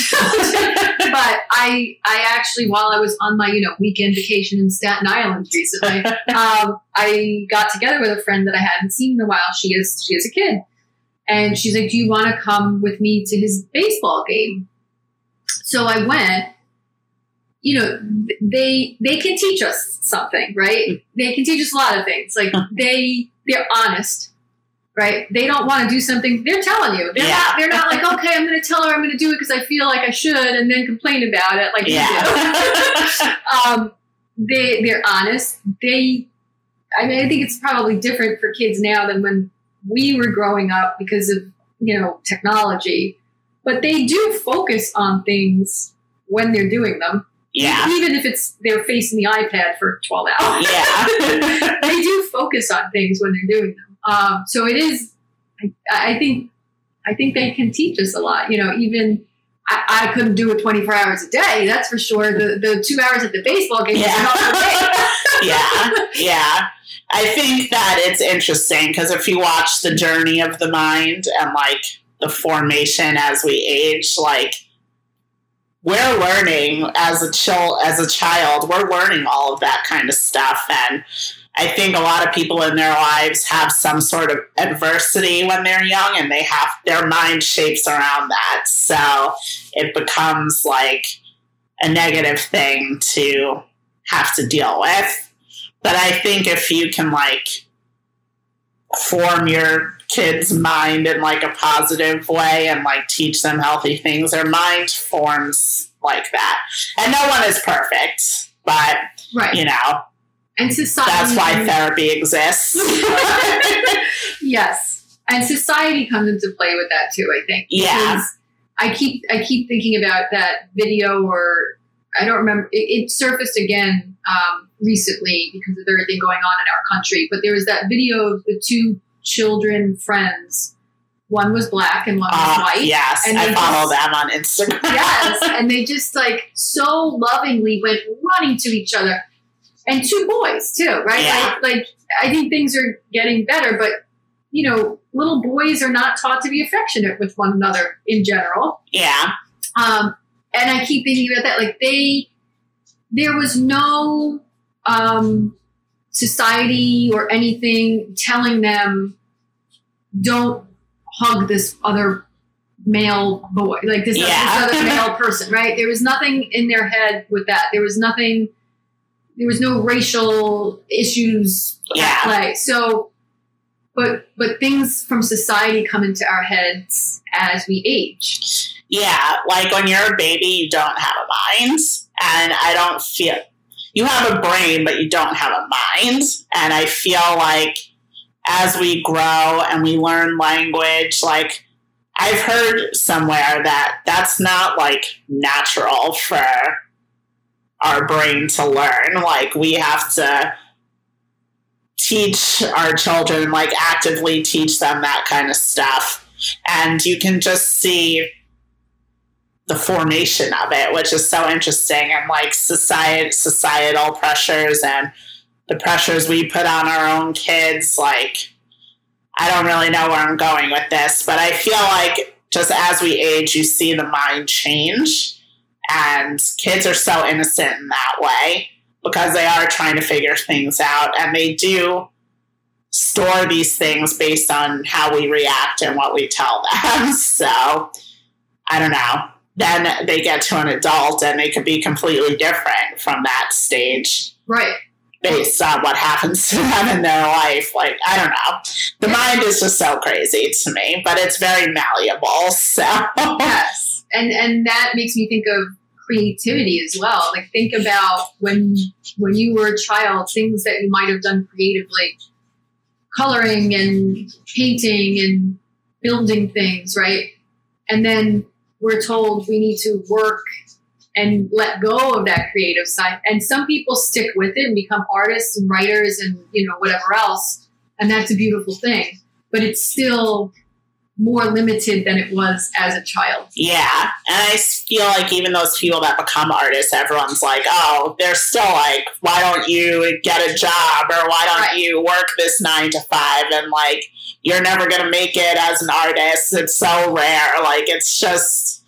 but I I actually, while I was on my you know weekend vacation in Staten Island recently, um, I got together with a friend that I hadn't seen in a while. She is she is a kid, and she's like, "Do you want to come with me to his baseball game?" So I went. You know, they they can teach us something, right? They can teach us a lot of things. Like they they're honest. Right? They don't want to do something. They're telling you. They're yeah. not. They're not like, okay, I'm going to tell her I'm going to do it because I feel like I should, and then complain about it. Like, yeah. um, they they're honest. They. I mean, I think it's probably different for kids now than when we were growing up because of you know technology, but they do focus on things when they're doing them. Yeah. Even if it's their face in the iPad for twelve hours. Yeah. They do focus on things when they're doing them. Um, so it is, I, I think, I think they can teach us a lot, you know, even I, I couldn't do it twenty-four hours a day. That's for sure. The, the two hours at the baseball game. Yeah. yeah. Yeah. I think that it's interesting because if you watch the journey of the mind and like the formation as we age, like we're learning as a child, as a child, we're learning all of that kind of stuff. And I think a lot of people in their lives have some sort of adversity when they're young and they have their mind shapes around that. So it becomes like a negative thing to have to deal with. But I think if you can like form your kid's mind in like a positive way and like teach them healthy things, their mind forms like that. And no one is perfect, but right. you know, and society. That's why therapy exists. Yes. And society comes into play with that too, I think. Yeah. I keep, I keep thinking about that video or I don't remember. It, it surfaced again um, recently because of everything going on in our country. But there was that video of the two children friends. One was black and one was uh, white. Yes. And I follow just, them on Instagram. Yes. And they just like so lovingly went running to each other. And two boys too, right? Yeah. Like, like, I think things are getting better, but you know, little boys are not taught to be affectionate with one another in general. Yeah. Um, and I keep thinking about that. Like they, there was no um, society or anything telling them, don't hug this other male boy, like this, yeah. other, this other male person, right? There was nothing in their head with that. There was nothing. There was no racial issues yeah. at play. So, but but things from society come into our heads as we age. Yeah, like when you're a baby, you don't have a mind. And I don't feel... You have a brain, but you don't have a mind. And I feel like as we grow and we learn language, like I've heard somewhere that that's not like natural for... our brain to learn. Like we have to teach our children, like actively teach them that kind of stuff. And you can just see the formation of it, which is so interesting. And like society, societal pressures and the pressures we put on our own kids. Like, I don't really know where I'm going with this, but I feel like just as we age, you see the mind change. And kids are so innocent in that way because they are trying to figure things out. And they do store these things based on how we react and what we tell them. So, I don't know. Then they get to an adult and they could be completely different from that stage. Right. Based on what happens to them in their life. Like, I don't know. The yeah. mind is just so crazy to me. But it's very malleable. So, yes. And and that makes me think of creativity as well. Like think about when when you were a child, things that you might have done creatively, coloring and painting and building things, right? And then we're told we need to work and let go of that creative side. And some people stick with it and become artists and writers and you know whatever else. And that's a beautiful thing. But it's still more limited than it was as a child. Yeah. And I feel like even those people that become artists, everyone's like, oh, they're still like, why don't you get a job? Or why don't right. you work this nine to five? And like, you're never going to make it as an artist. It's so rare. Like, it's just,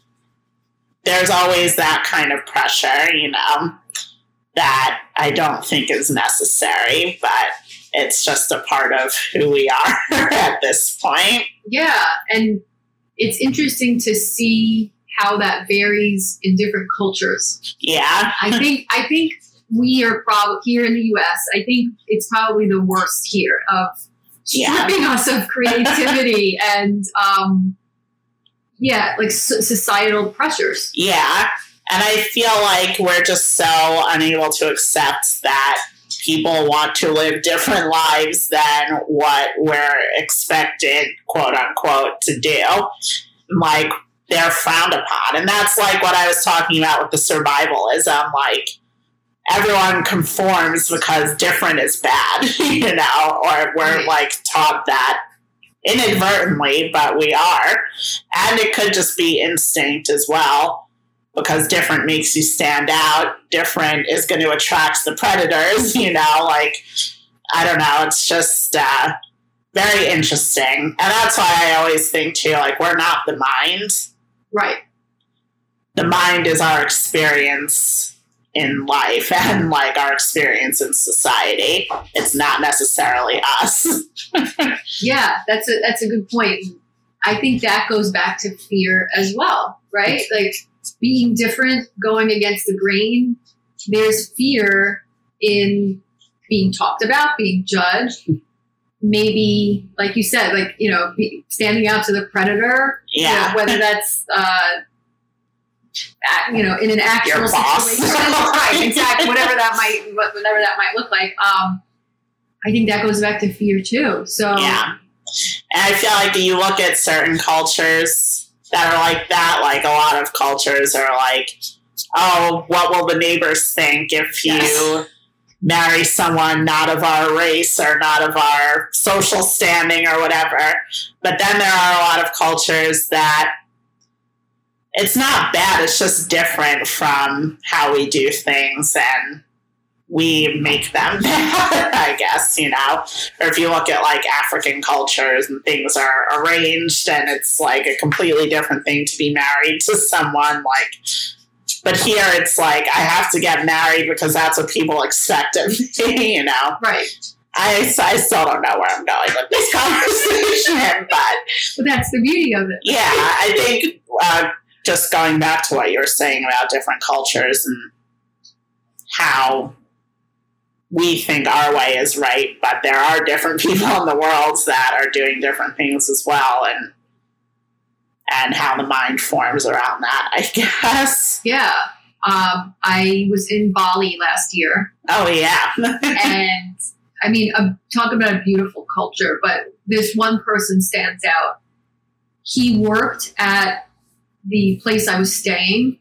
there's always that kind of pressure, you know, that I don't think is necessary, but it's just a part of who we are at this point. Yeah. And it's interesting to see how that varies in different cultures. Yeah. I think, I think we are probably here in the U S, I think it's probably the worst here of stripping yeah. us of creativity and, um, yeah, like so- societal pressures. Yeah. And I feel like we're just so unable to accept that people want to live different lives than what we're expected, quote unquote, to do. Like, they're frowned upon. And that's like what I was talking about with the survivalism. Like, everyone conforms because different is bad, you know, or we're like taught that inadvertently, but we are. And it could just be instinct as well. Because different makes you stand out. Different is going to attract the predators, you know, like, I don't know. It's just uh, very interesting. And that's why I always think, too, like, we're not the mind. Right. The mind is our experience in life and, like, our experience in society. It's not necessarily us. Yeah, that's a, that's a good point. I think that goes back to fear as well, right? Like, being different, going against the grain, there's fear in being talked about, being judged. Maybe, like you said, like, you know, be, standing out to the predator, yeah. you know, whether that's, uh, at, you know, in an actual Your situation, right, exactly, whatever that might, whatever that might look like. Um, I think that goes back to fear too. So, yeah. And I feel like you look at certain cultures that are like that, like a lot of cultures are like, oh, what will the neighbors think if you yes. marry someone not of our race or not of our social standing or whatever. But then there are a lot of cultures that it's not bad, it's just different from how we do things and we make them bad, I guess, you know? Or if you look at, like, African cultures and things are arranged and it's, like, a completely different thing to be married to someone, like... But here it's, like, I have to get married because that's what people expect of me, you know? Right. I, I still don't know where I'm going with this conversation, but... But that's the beauty of it. Yeah, I think uh, just going back to what you were saying about different cultures and how... we think our way is right, but there are different people in the world that are doing different things as well, and and how the mind forms around that, I guess. Yeah. Um, I was in Bali last year. Oh, yeah. And, I mean, I'm talking about a beautiful culture, but this one person stands out. He worked at the place I was staying,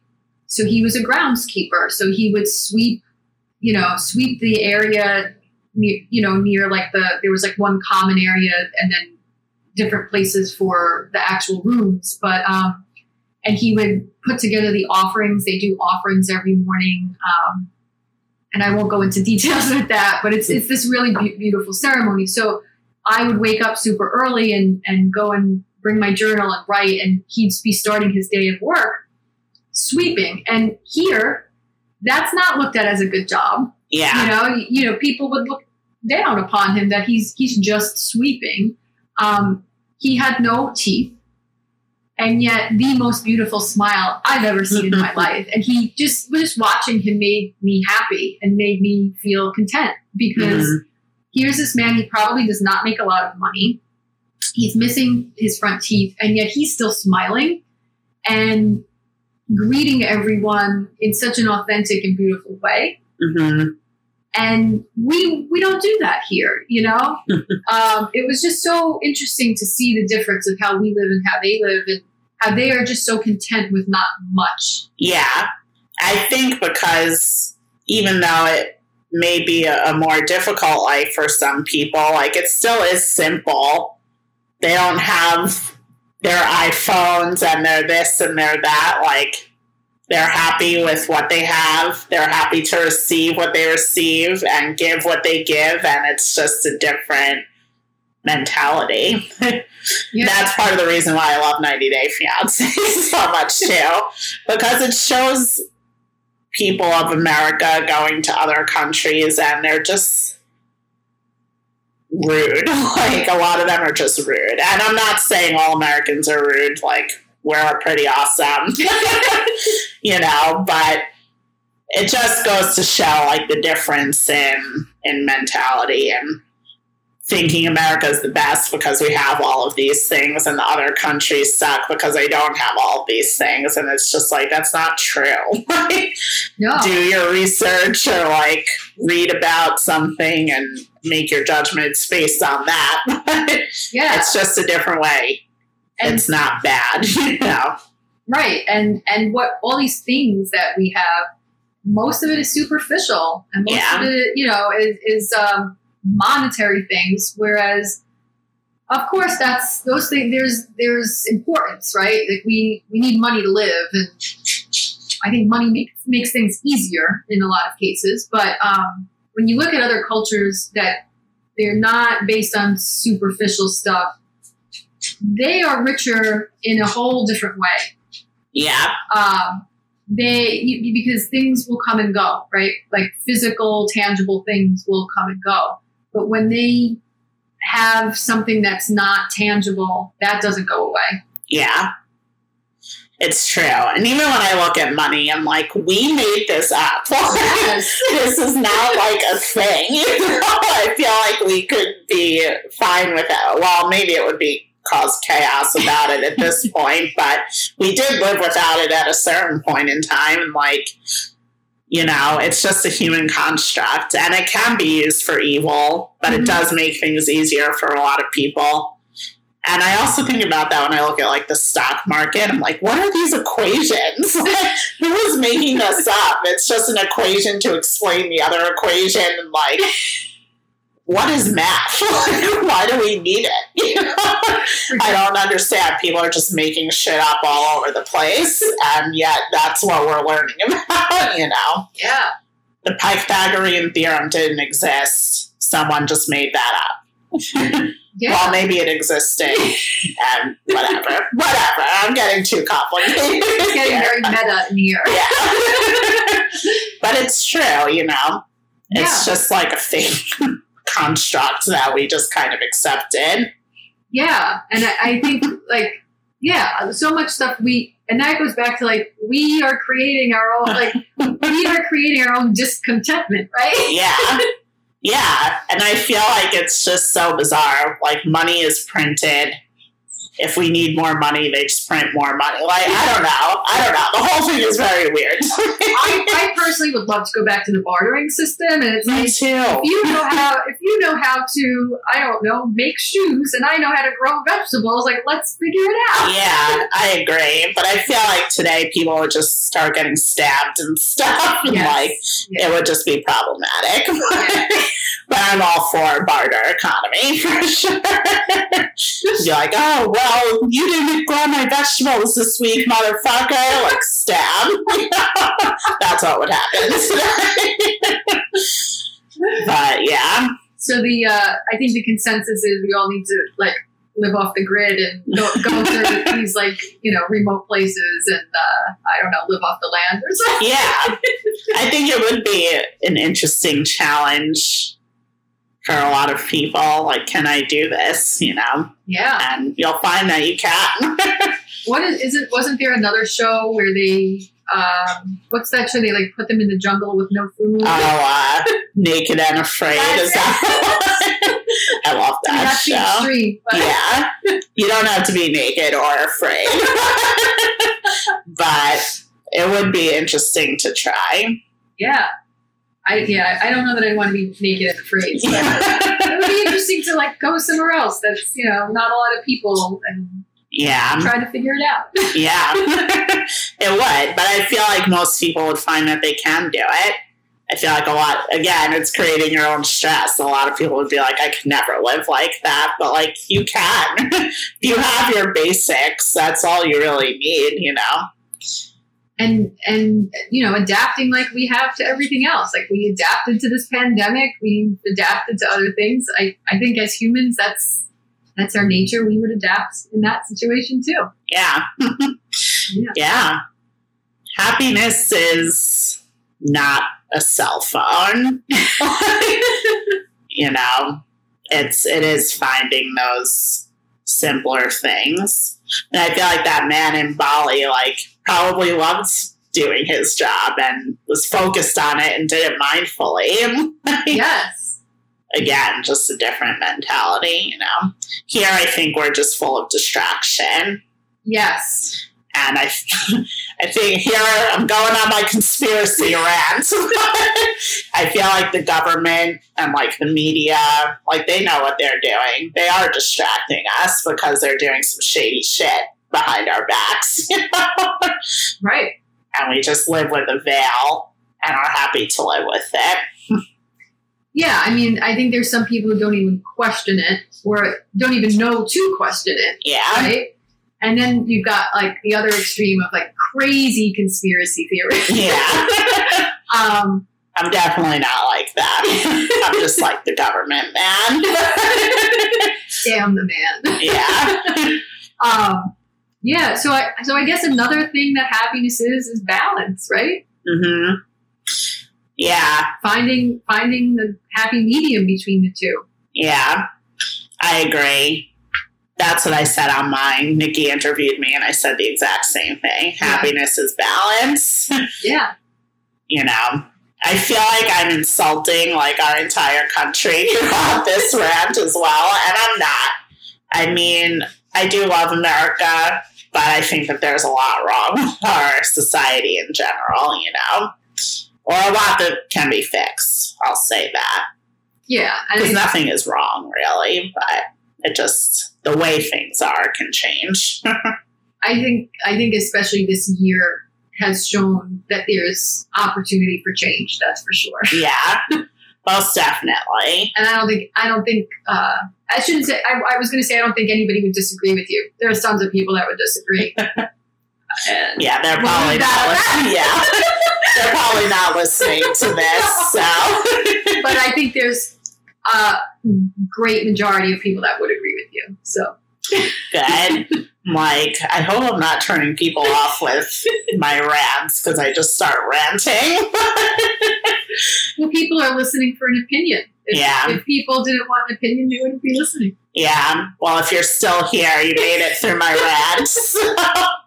so he was a groundskeeper, so he would sweep you know, sweep the area, you know, near like the, there was like one common area and then different places for the actual rooms. But, um, and he would put together the offerings. They do offerings every morning. Um, and I won't go into details with that, but it's, it's this really be- beautiful ceremony. So I would wake up super early and, and go and bring my journal and write, and he'd be starting his day of work sweeping. And here, that's not looked at as a good job. Yeah. You know, you know, people would look down upon him that he's, he's just sweeping. Um, he had no teeth and yet the most beautiful smile I've ever seen in my life. And he just was just watching him made me happy and made me feel content because mm-hmm. here's this man. He probably does not make a lot of money. He's missing his front teeth and yet he's still smiling and greeting everyone in such an authentic and beautiful way. Mm-hmm. And we we don't do that here, you know? um, it was just so interesting to see the difference of how we live and how they live and how they are just so content with not much. Yeah. I think because even though it may be a, a more difficult life for some people, like it still is simple. They don't have their iPhones and their this and their that. Like, they're happy with what they have. They're happy to receive what they receive and give what they give. And it's just a different mentality. Yeah. That's part of the reason why I love ninety day fiance so much too, because it shows people of America going to other countries and they're just rude. Like, a lot of them are just rude. And I'm not saying all Americans are rude. Like, we're pretty awesome, you know, but it just goes to show, like, the difference in, in mentality and thinking America is the best because we have all of these things and the other countries suck because they don't have all of these things. And it's just like, that's not true. Like, no. Do your research or, like, read about something and make your judgments based on that. Yeah. It's just a different way. And it's not bad, you know? Right. And, and what all these things that we have, most of it is superficial and most yeah. of it, you know, is, is, um, monetary things, whereas of course that's those things there's there's importance, right? Like we we need money to live, and I think money makes makes things easier in a lot of cases, but um when you look at other cultures that they're not based on superficial stuff, they are richer in a whole different way. Yeah. um They, because things will come and go, right? Like physical, tangible things will come and go. But when they have something that's not tangible, that doesn't go away. Yeah, it's true. And even when I look at money, I'm like, we made this up. Yes. This is not like a thing. You know? I feel like we could be fine with it. Well, maybe it would be cause chaos about it at this point, but we did live without it at a certain point in time. Like, you know, it's just a human construct and it can be used for evil, but mm-hmm. it does make things easier for a lot of people. And I also think about that when I look at, like, the stock market. I'm like, what are these equations? Who is making this up? It's just an equation to explain the other equation. And, like, what is math? Why do we need it? You know? I don't understand. People are just making shit up all over the place, and yet that's what we're learning about, you know? Yeah. The Pythagorean theorem didn't exist. Someone just made that up. Yeah. Well, maybe it existed, and whatever. Whatever. I'm getting too complicated. It's getting yeah. very meta in here. Yeah. But it's true, you know? It's yeah. just like a thing. Construct that we just kind of accepted. Yeah. And I, I think like, yeah, so much stuff we, and that goes back to like, we are creating our own, like we are creating our own discontentment, right? Yeah. Yeah. And I feel like it's just so bizarre. Like, money is printed. If we need more money, they just print more money. Like, I don't know. I don't know. The whole thing is very weird. I, I personally would love to go back to the bartering system. And it's Me like, too. If you know how, if you know how to, I don't know, make shoes, and I know how to grow vegetables, like, let's figure it out. Yeah, I agree. But I feel like today people would just start getting stabbed and stuff. And yes. Like, yes. It would just be problematic. Yeah. But I'm all for barter economy, for sure. You're like, oh, well, you didn't grow my vegetables this week, motherfucker. Like, stab. That's what would happen. But, yeah. So the, uh, I think the consensus is we all need to, like, live off the grid and go, go to these, like, you know, remote places and, uh, I don't know, live off the land or something. Yeah. I think it would be an interesting challenge for a lot of people. Like, can I do this, you know? Yeah. And you'll find that you can. What is, is it, wasn't there another show where they, um, what's that show? They like put them in the jungle with no food. Oh, uh, Naked and Afraid. Is that I love that show. Extreme, yeah. You don't have to be naked or afraid. But it would be interesting to try. Yeah. I, yeah, I don't know that I want to be naked and afraid. So it would be interesting to like go somewhere else that's, you know, not a lot of people and yeah. try to figure it out. Yeah, it would. But I feel like most people would find that they can do it. I feel like a lot, again, it's creating your own stress. A lot of people would be like, I could never live like that. But, like, you can. You have your basics. That's all you really need, you know? And, and you know, adapting like we have to everything else. Like, we adapted to this pandemic. We adapted to other things. I, I think as humans, that's that's our nature. We would adapt in that situation, too. Yeah. yeah. yeah. Happiness is not a cell phone. You know, it's, it is finding those simpler things. And I feel like that man in Bali, like, probably loved doing his job and was focused on it and did it mindfully. Yes. Again, just a different mentality, you know. Here, I think we're just full of distraction. Yes. And I, I think here I'm going on my conspiracy rant. I feel like the government and like the media, like they know what they're doing. They are distracting us because they're doing some shady shit behind our backs. You know? Right. And we just live with a veil and are happy to live with it. Yeah. I mean, I think there's some people who don't even question it or don't even know to question it. Yeah. Right. And then you've got like the other extreme of like crazy conspiracy theories. Yeah. um, I'm definitely not like that. I'm just like the government man. Damn the man. Yeah. um, yeah. So I, so I guess another thing that happiness is, is balance, right? Mm-hmm. Yeah. Finding, finding the happy medium between the two. Yeah, I agree. That's what I said on mine. Nikki interviewed me and I said the exact same thing. Yeah. Happiness is balance. Yeah. You know, I feel like I'm insulting like our entire country throughout this rant as well. And I'm not. I mean, I do love America, but I think that there's a lot wrong with our society in general, you know, or a lot that can be fixed. I'll say that. Yeah. Because nothing is wrong really, but it just... the way things are can change. I think I think especially this year has shown that there's opportunity for change, that's for sure. Yeah. Most definitely. And I don't think I don't think uh, I shouldn't say I, I was gonna say I don't think anybody would disagree with you. There are tons of people that would disagree. And yeah, they're probably not listening. Yeah. They're probably not listening to this. So but I think there's a great majority of people that would agree with you. So good. Like, I hope I'm not turning people off with my rants because I just start ranting. Well, people are listening for an opinion. If, yeah. If people didn't want an opinion, they wouldn't be listening. Yeah. Well, if you're still here, you made it through my rants.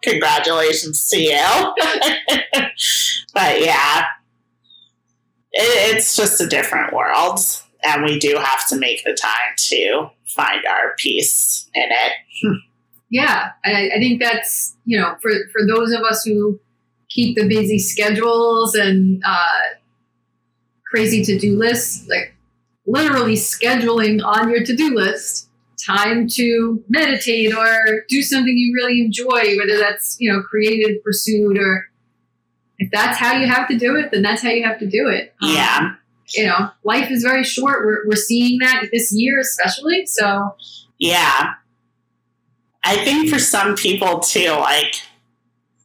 Congratulations to you. But yeah, it, it's just a different world. And we do have to make the time to find our peace in it. Yeah. And I, I think that's, you know, for, for those of us who keep the busy schedules and uh, crazy to-do lists, like literally scheduling on your to-do list, time to meditate or do something you really enjoy, whether that's, you know, creative pursuit or if that's how you have to do it, then that's how you have to do it. Yeah. Um, You know, life is very short. We're we're seeing that this year especially. So, yeah. I think for some people too, like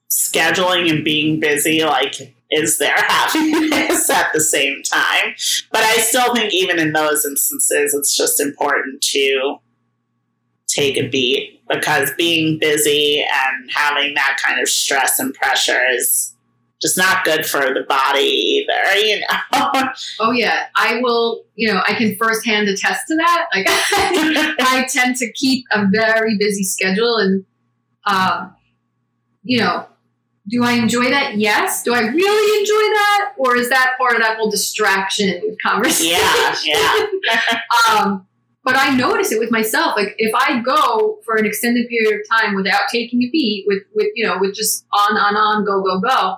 scheduling and being busy, like is their happiness at the same time. But I still think even in those instances, it's just important to take a beat because being busy and having that kind of stress and pressure is just not good for the body either, you know? Oh, yeah. I will, you know, I can firsthand attest to that. Like, I tend to keep a very busy schedule and, um, you know, do I enjoy that? Yes. Do I really enjoy that? Or is that part of that whole distraction conversation? Yeah, yeah. um, but I notice it with myself. Like, if I go for an extended period of time without taking a beat, with, with you know, with just on, on, on, go, go, go,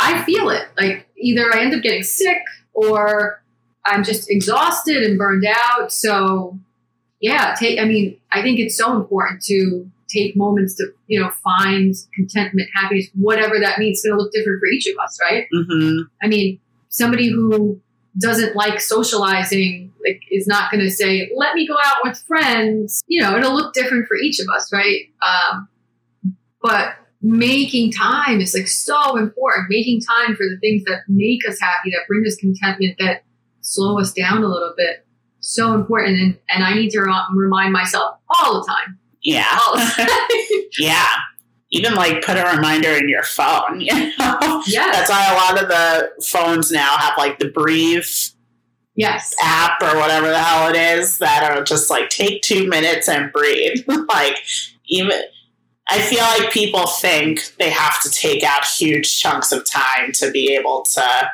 I feel it. Like either I end up getting sick or I'm just exhausted and burned out. So yeah, take, I mean, I think it's so important to take moments to, you know, find contentment, happiness, whatever that means. It's going to look different for each of us, right? Mm-hmm. I mean, somebody who doesn't like socializing, like, is not going to say, let me go out with friends. You know, it'll look different for each of us, right? Um, but making time is like so important. Making time for the things that make us happy, that bring us contentment, that slow us down a little bit. So important. And, and I need to remind myself all the time. Yeah. All the time. Yeah. Even like put a reminder in your phone, you know? Yeah. That's why a lot of the phones now have like the Breathe yes. app or whatever the hell it is that are just like, take two minutes and breathe. Like, even, I feel like people think they have to take out huge chunks of time to be able to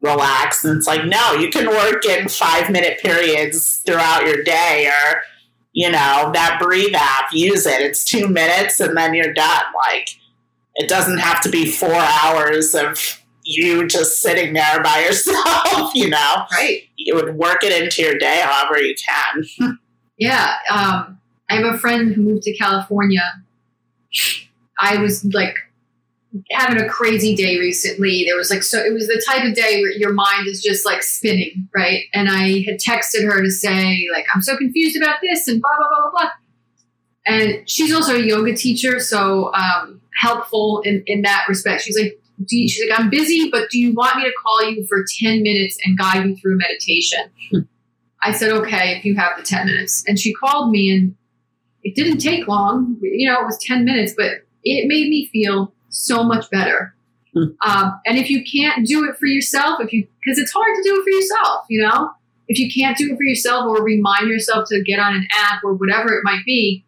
relax. And it's like, no, you can work in five minute periods throughout your day, or, you know, that Breathe app, use it. It's two minutes and then you're done. Like, it doesn't have to be four hours of you just sitting there by yourself, you know? Right. You would work it into your day however you can. Yeah. Um, I have a friend who moved to California. I was like having a crazy day recently. There was like, so it was the type of day where your mind is just like spinning, right? And I had texted her to say, like, I'm so confused about this and blah, blah, blah, blah, blah. And she's also a yoga teacher, so um, helpful in, in that respect. She's like, do you, she's like, I'm busy, but do you want me to call you for ten minutes and guide you through meditation? Hmm. I said, okay, if you have the ten minutes. And she called me, and it didn't take long. You know, it was ten minutes, but it made me feel so much better. Mm. Um, and if you can't do it for yourself, if you, because it's hard to do it for yourself, you know, if you can't do it for yourself, or remind yourself to get on an app or whatever it might be,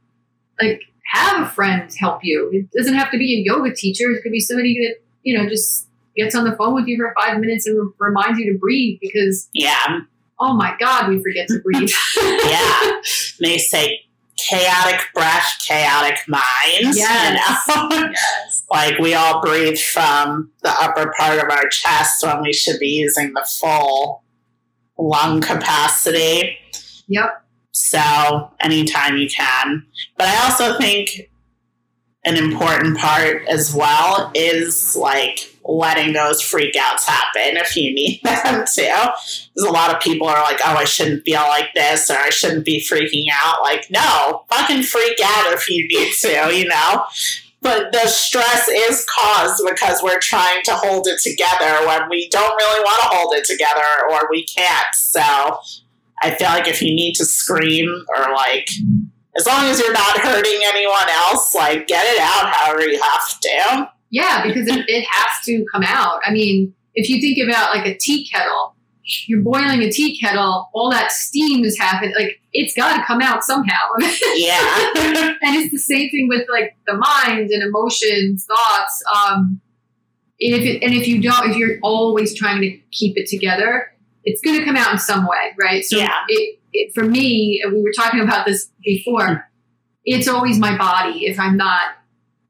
like, have a friend help you. It doesn't have to be a yoga teacher. It could be somebody that, you know, just gets on the phone with you for five minutes and re- reminds you to breathe, because, yeah, oh my God, we forget to breathe. Yeah. They say, chaotic breath, chaotic mind. Yes. You know? Yes. Like, we all breathe from the upper part of our chest when we should be using the full lung capacity. Yep. So anytime you can. But I also think an important part as well is like letting those freakouts happen if you need them too. Because a lot of people are like, oh, I shouldn't feel like this, or I shouldn't be freaking out. Like, no, fucking freak out if you need to, you know? But the stress is caused because we're trying to hold it together when we don't really want to hold it together, or we can't. So I feel like if you need to scream, or like, as long as you're not hurting anyone else, like, get it out however you have to. Yeah, because it, it has to come out. I mean, if you think about like a tea kettle, you're boiling a tea kettle, all that steam is happening. Like, it's got to come out somehow. Yeah. And it's the same thing with like the mind and emotions, thoughts. Um, and, if it, and if you don't, if you're always trying to keep it together, it's going to come out in some way, right? So yeah. it, it, for me, and we were talking about this before, it's always my body. If I'm not,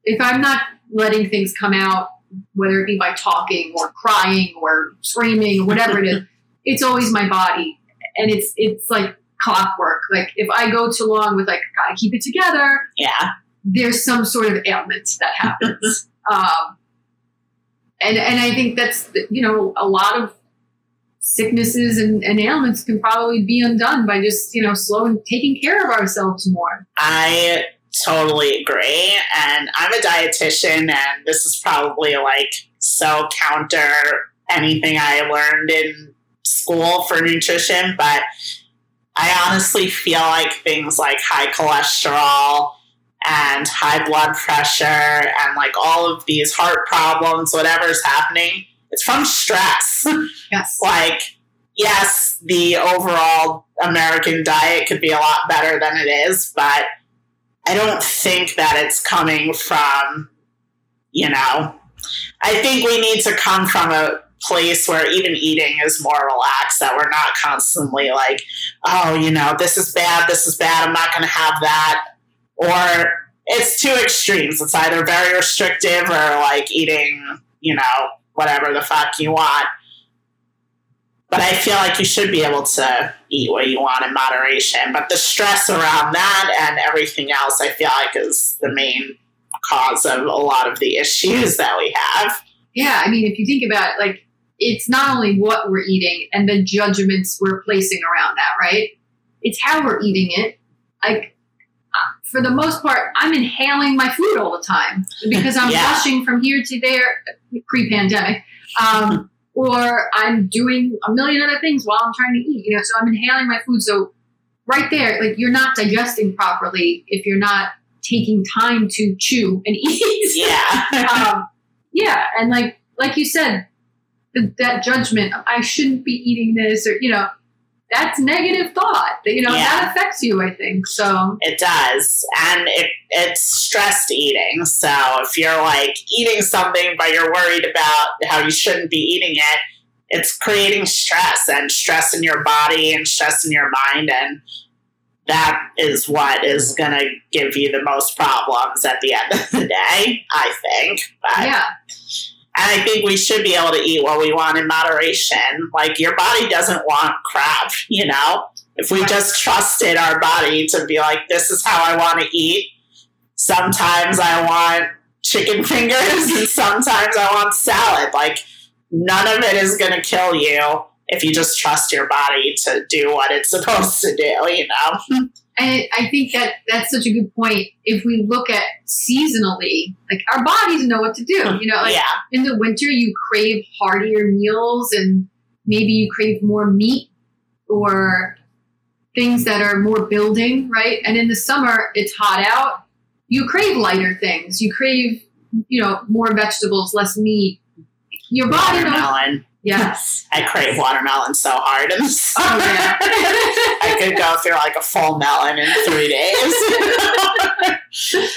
if I'm not, letting things come out, whether it be by talking or crying or screaming or whatever it is, it's always my body. And it's, it's like clockwork. Like, if I go too long with like, gotta keep it together. Yeah. There's some sort of ailment that happens. um, and, and I think that's, you know, a lot of sicknesses and, and ailments can probably be undone by just, you know, slow and taking care of ourselves more. I, Totally agree. And I'm a dietitian, and this is probably like so counter anything I learned in school for nutrition, but I honestly feel like things like high cholesterol and high blood pressure and like all of these heart problems, whatever's happening, it's from stress. Yes. Like, yes, the overall American diet could be a lot better than it is, but I don't think that it's coming from, you know, I think we need to come from a place where even eating is more relaxed, that we're not constantly like, oh, you know, this is bad, this is bad, I'm not going to have that. Or it's two extremes. It's either very restrictive, or like eating, you know, whatever the fuck you want. But I feel like you should be able to eat what you want in moderation. But the stress around that and everything else, I feel like, is the main cause of a lot of the issues that we have. Yeah. I mean, if you think about it, like, it's not only what we're eating and the judgments we're placing around that, right? It's how we're eating it. Like, for the most part, I'm inhaling my food all the time because I'm yeah. rushing from here to there pre-pandemic. Um, or I'm doing a million other things while I'm trying to eat, you know, so I'm inhaling my food. So right there, like, you're not digesting properly if you're not taking time to chew and eat. Yeah. um, yeah. And like, like you said, th- that judgment, I shouldn't be eating this, or, you know, that's negative thought that, you know, yeah. that affects you, I think. So it does. And it, it's stressed eating. So if you're like eating something, but you're worried about how you shouldn't be eating it, it's creating stress and stress in your body and stress in your mind. And that is what is going to give you the most problems at the end of the day, I think. But yeah. And I think we should be able to eat what we want in moderation. Like, your body doesn't want crap, you know? If we just trusted our body to be like, this is how I want to eat. Sometimes I want chicken fingers and sometimes I want salad. Like, none of it is going to kill you if you just trust your body to do what it's supposed to do, you know? And I think that that's such a good point. If we look at seasonally, like, our bodies know what to do. You know, like yeah. in the winter, you crave heartier meals and maybe you crave more meat or things that are more building, right? And in the summer, it's hot out. You crave lighter things. You crave, you know, more vegetables, less meat. Your body knows. Yes. I crave watermelon so hard in the summer. Oh, yeah. I could go through like a full melon in three days.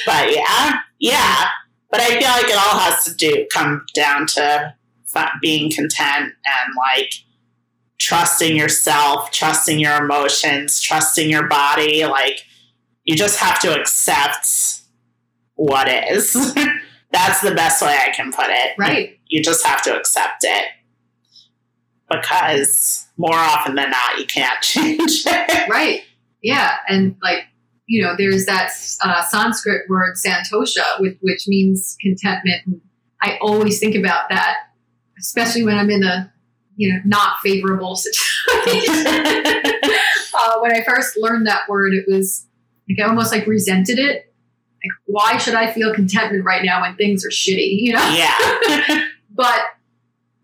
But yeah, yeah. But I feel like it all has to do come down to being content and like trusting yourself, trusting your emotions, trusting your body. Like, you just have to accept what is. That's the best way I can put it. Right. You, you just have to accept it. Because more often than not, you can't change it. Right. Yeah. And like, you know, there's that uh, Sanskrit word santosha, with, which means contentment. And I always think about that, especially when I'm in a, you know, not favorable situation. uh, when I first learned that word, it was like, I almost like resented it. Like, why should I feel contentment right now when things are shitty, you know? Yeah. But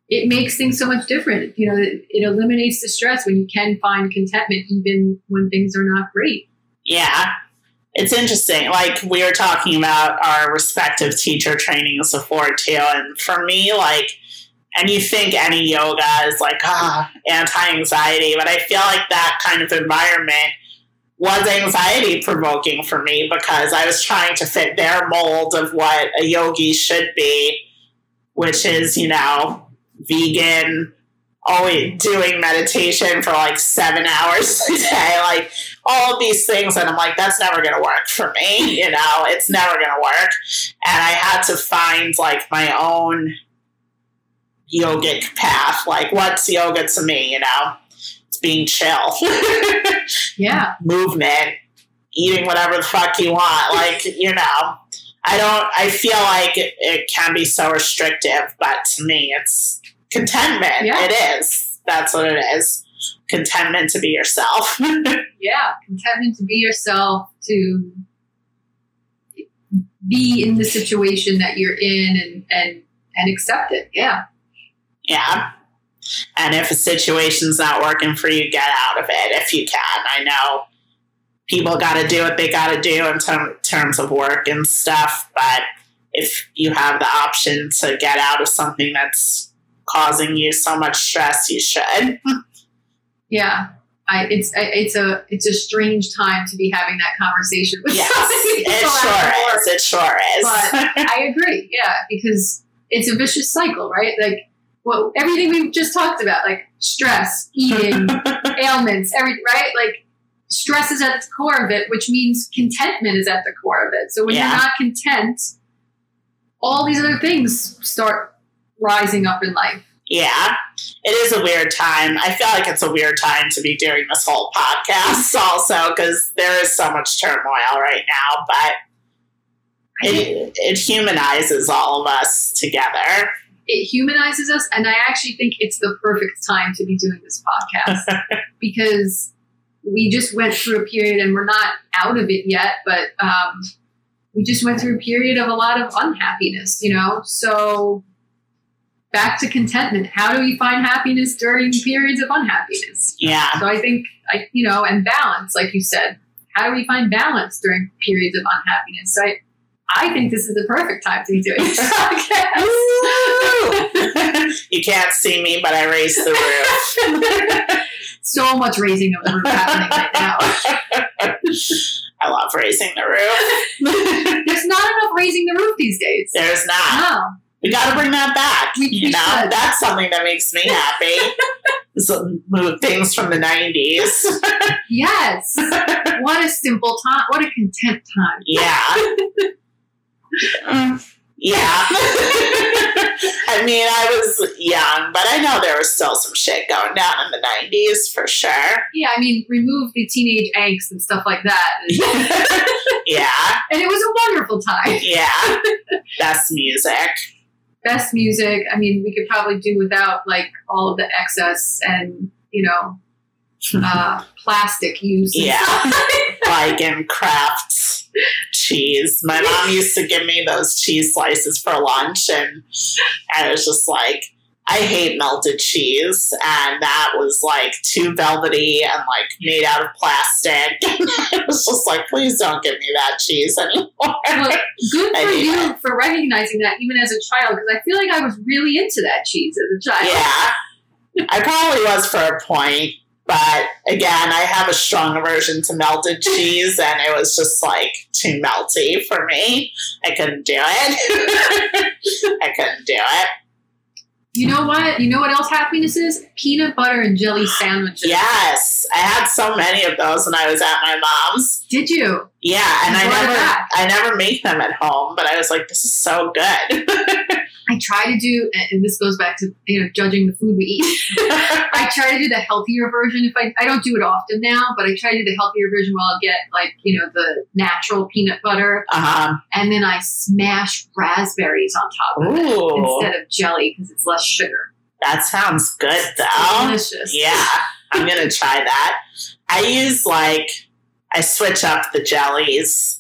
it makes things so much different. You know, it, it eliminates the stress when you can find contentment, even when things are not great. Yeah. It's interesting. Like, we were talking about our respective teacher trainings before too. And for me, like, and you think any yoga is like, ah, oh, anti-anxiety, but I feel like that kind of environment was anxiety provoking for me because I was trying to fit their mold of what a yogi should be, which is, you know, vegan, always doing meditation for like seven hours a day, like all of these things. And I'm like, that's never going to work for me. You know, it's never going to work. And I had to find like my own yogic path. Like, what's yoga to me? You know, it's being chill. Yeah. Movement, eating whatever the fuck you want. Like, you know, I don't, I feel like it, it can be so restrictive, but to me, it's contentment. Yeah. It is. That's what it is. Contentment to be yourself. Yeah. Contentment to be yourself, to be in the situation that you're in and, and, and accept it. Yeah. Yeah. And if a situation's not working for you, get out of it if you can. I know people got to do what they got to do in ter- terms of work and stuff. But if you have the option to get out of something that's causing you so much stress, you should. Yeah. I, it's I, it's a it's a strange time to be having that conversation with yes, somebody. It sure is. It sure is. But I agree. Yeah. Because it's a vicious cycle, right? Like, well, everything we've just talked about, like stress, eating, ailments, everything, right? Like, stress is at the core of it, which means contentment is at the core of it. So when yeah. you're not content, all these other things start rising up in life. Yeah. It is a weird time. I feel like it's a weird time to be doing this whole podcast also, because there is so much turmoil right now, but it, it humanizes all of us together. it humanizes us. And I actually think it's the perfect time to be doing this podcast because we just went through a period, and we're not out of it yet, but um, we just went through a period of a lot of unhappiness, you know? So back to contentment. How do we find happiness during periods of unhappiness? Yeah. So I think, I, you know, and balance, like you said, how do we find balance during periods of unhappiness? So I, I think this is the perfect time to be doing this podcast. You can't see me, but I raised the roof. So much raising of the roof happening right now. I love raising the roof. There's not enough raising the roof these days. There's not. No. We got to bring that back. We, you we know, should. That's something that makes me happy. So move things from the nineties. Yes. What a simple time. What a content time. Yeah. mm, yeah. I mean, I was young, but I know there was still some shit going down in the nineties for sure. Yeah. I mean, remove the teenage angst and stuff like that. Yeah. And it was a wonderful time. Yeah. Best music. Best music. I mean, we could probably do without like all of the excess and, you know, uh, plastic use. Yeah. Like in Kraft cheese. My mom used to give me those cheese slices for lunch, and I was just like, I hate melted cheese, and that was like too velvety and like made out of plastic. It was just like, please don't give me that cheese anymore. Well, good for you it. for recognizing that even as a child, because I feel like I was really into that cheese as a child. Yeah, I probably was for a point, but again, I have a strong aversion to melted cheese, and it was just like too melty for me. I couldn't do it. I couldn't do it. You know what? You know what else happiness is? Peanut butter and jelly sandwiches. Yes. I had so many of those when I was at my mom's. Did you? Yeah. And I never I never make them at home, but I was like, this is so good. I try to do, and this goes back to, you know, judging the food we eat. I try to do the healthier version. If I, I don't do it often now, but I try to do the healthier version where I'll get like, you know, the natural peanut butter. Uh-huh. And then I smash raspberries on top of Ooh. it instead of jelly because it's less sugar. That sounds good though. Delicious. Yeah. I'm going to try that. I use like, I switch up the jellies.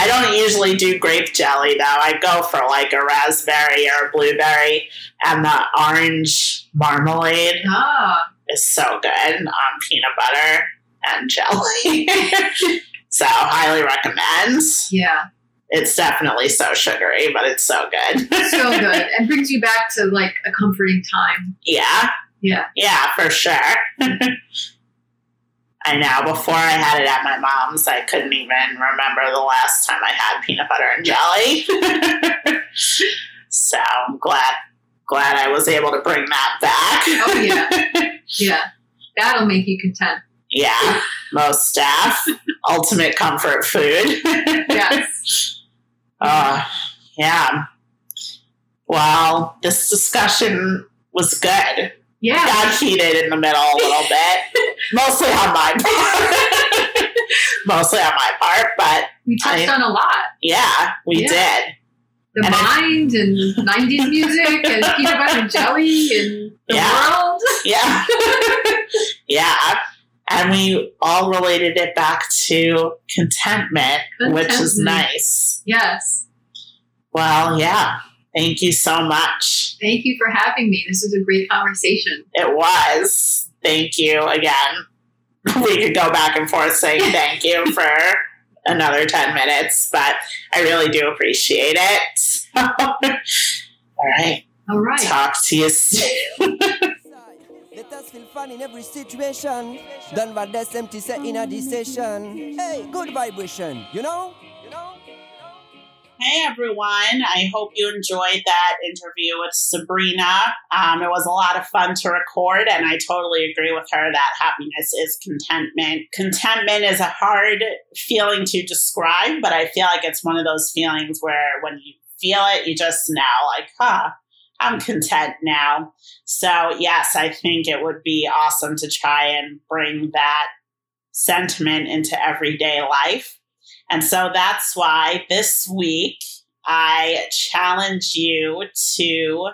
I don't usually do grape jelly, though. I go for, like, a raspberry or a blueberry, and the orange marmalade oh. is so good on um, peanut butter and jelly. So, highly recommend. Yeah. It's definitely so sugary, but it's so good. So good. It brings you back to, like, a comforting time. Yeah. Yeah. Yeah, for sure. I know. Before I had it at my mom's, I couldn't even remember the last time I had peanut butter and jelly. So I'm glad, glad I was able to bring that back. Oh, yeah. Yeah. That'll make you content. Yeah. Most staff. Ultimate comfort food. Yes. Uh, yeah. Well, this discussion was good. Yeah. Got heated in the middle a little bit. Mostly on my part. Mostly on my part, but we touched I, on a lot. Yeah, we yeah. did. The and mind I, and nineties music and peanut butter and jelly and the yeah. world. Yeah. Yeah. And we all related it back to contentment, contentment, which is nice. Yes. Well, yeah. Thank you so much. Thank you for having me. This was a great conversation. It was. Thank you again. We could go back and forth saying thank you for another ten minutes, but I really do appreciate it. All right. All right. Talk to you soon. Let us feel fun in every situation. Done by this empty set in a session. Hey, good vibration, you know? You know? Hey everyone, I hope you enjoyed that interview with Sabrina. Um, it was a lot of fun to record, and I totally agree with her that happiness is contentment. Contentment is a hard feeling to describe, but I feel like it's one of those feelings where when you feel it, you just know, like, huh, I'm content now. So yes, I think it would be awesome to try and bring that sentiment into everyday life. And so that's why this week I challenge you to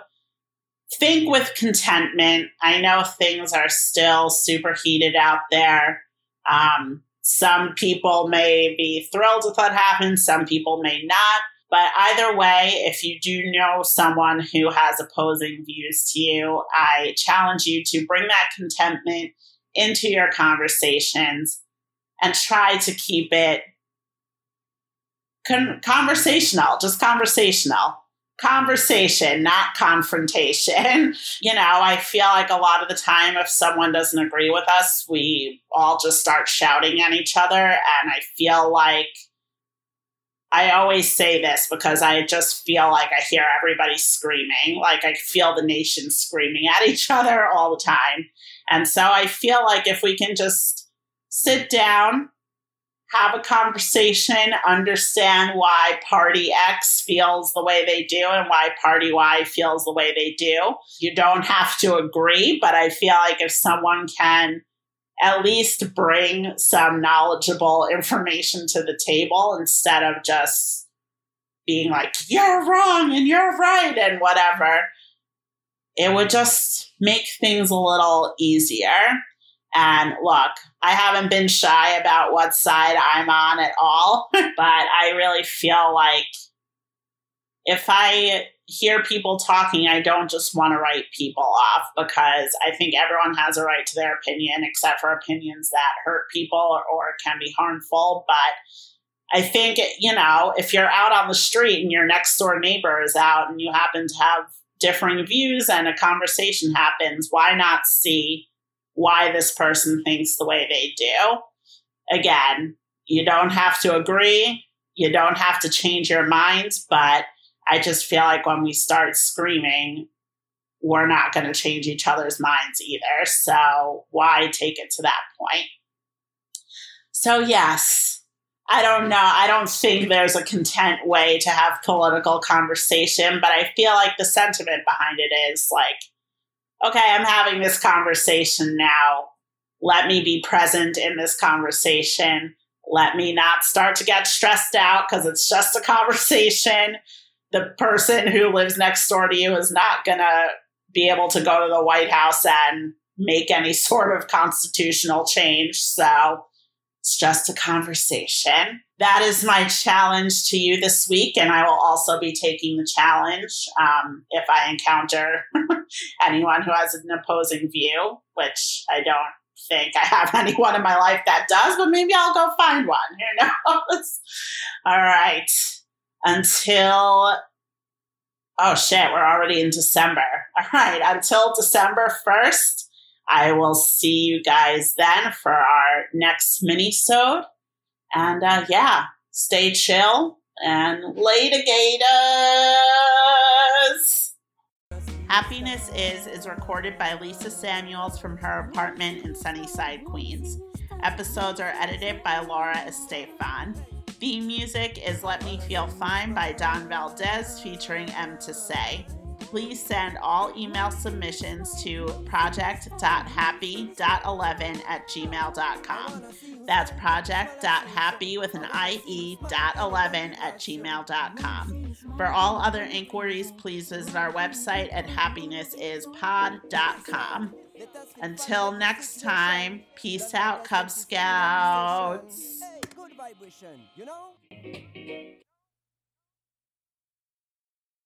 think with contentment. I know things are still super heated out there. Um, some people may be thrilled with what happened. Some people may not. But either way, if you do know someone who has opposing views to you, I challenge you to bring that contentment into your conversations and try to keep it con- conversational, just conversational. Conversation, not confrontation. You know, I feel like a lot of the time if someone doesn't agree with us, we all just start shouting at each other. And I feel like, I always say this because I just feel like I hear everybody screaming. Like I feel the nation screaming at each other all the time. And so I feel like if we can just sit down, have a conversation, understand why party X feels the way they do and why party Y feels the way they do. You don't have to agree, but I feel like if someone can at least bring some knowledgeable information to the table instead of just being like, you're wrong and you're right and whatever, it would just make things a little easier. And look, I haven't been shy about what side I'm on at all, but I really feel like if I hear people talking, I don't just want to write people off because I think everyone has a right to their opinion, except for opinions that hurt people or, or can be harmful. But I think, you know, if you're out on the street and your next door neighbor is out and you happen to have differing views and a conversation happens, why not see why this person thinks the way they do? Again, you don't have to agree. You don't have to change your minds, but I just feel like when we start screaming, we're not going to change each other's minds either. So why take it to that point? So yes, I don't know. I don't think there's a content way to have political conversation, but I feel like the sentiment behind it is like, okay, I'm having this conversation now. Let me be present in this conversation. Let me not start to get stressed out because it's just a conversation. The person who lives next door to you is not going to be able to go to the White House and make any sort of constitutional change. So it's just a conversation. That is my challenge to you this week. And I will also be taking the challenge um, if I encounter anyone who has an opposing view, which I don't think I have anyone in my life that does, but maybe I'll go find one. Who knows? All right. Until, oh shit, we're already in December. All right, until December first, I will see you guys then for our next mini-sode. And uh, yeah, stay chill and later gators. Happiness Is is recorded by Lisa Samuels from her apartment in Sunnyside, Queens. Episodes are edited by Laura Estefan. Theme music is Let Me Feel Fine by Don Valdez featuring M to Say. Please send all email submissions to project dot happy dot eleven at gmail dot com. That's project.happy with an I-E dot 11 at gmail.com. For all other inquiries, please visit our website at happiness is pod dot com. Until next time, peace out, Cub Scouts. Vibration, you know?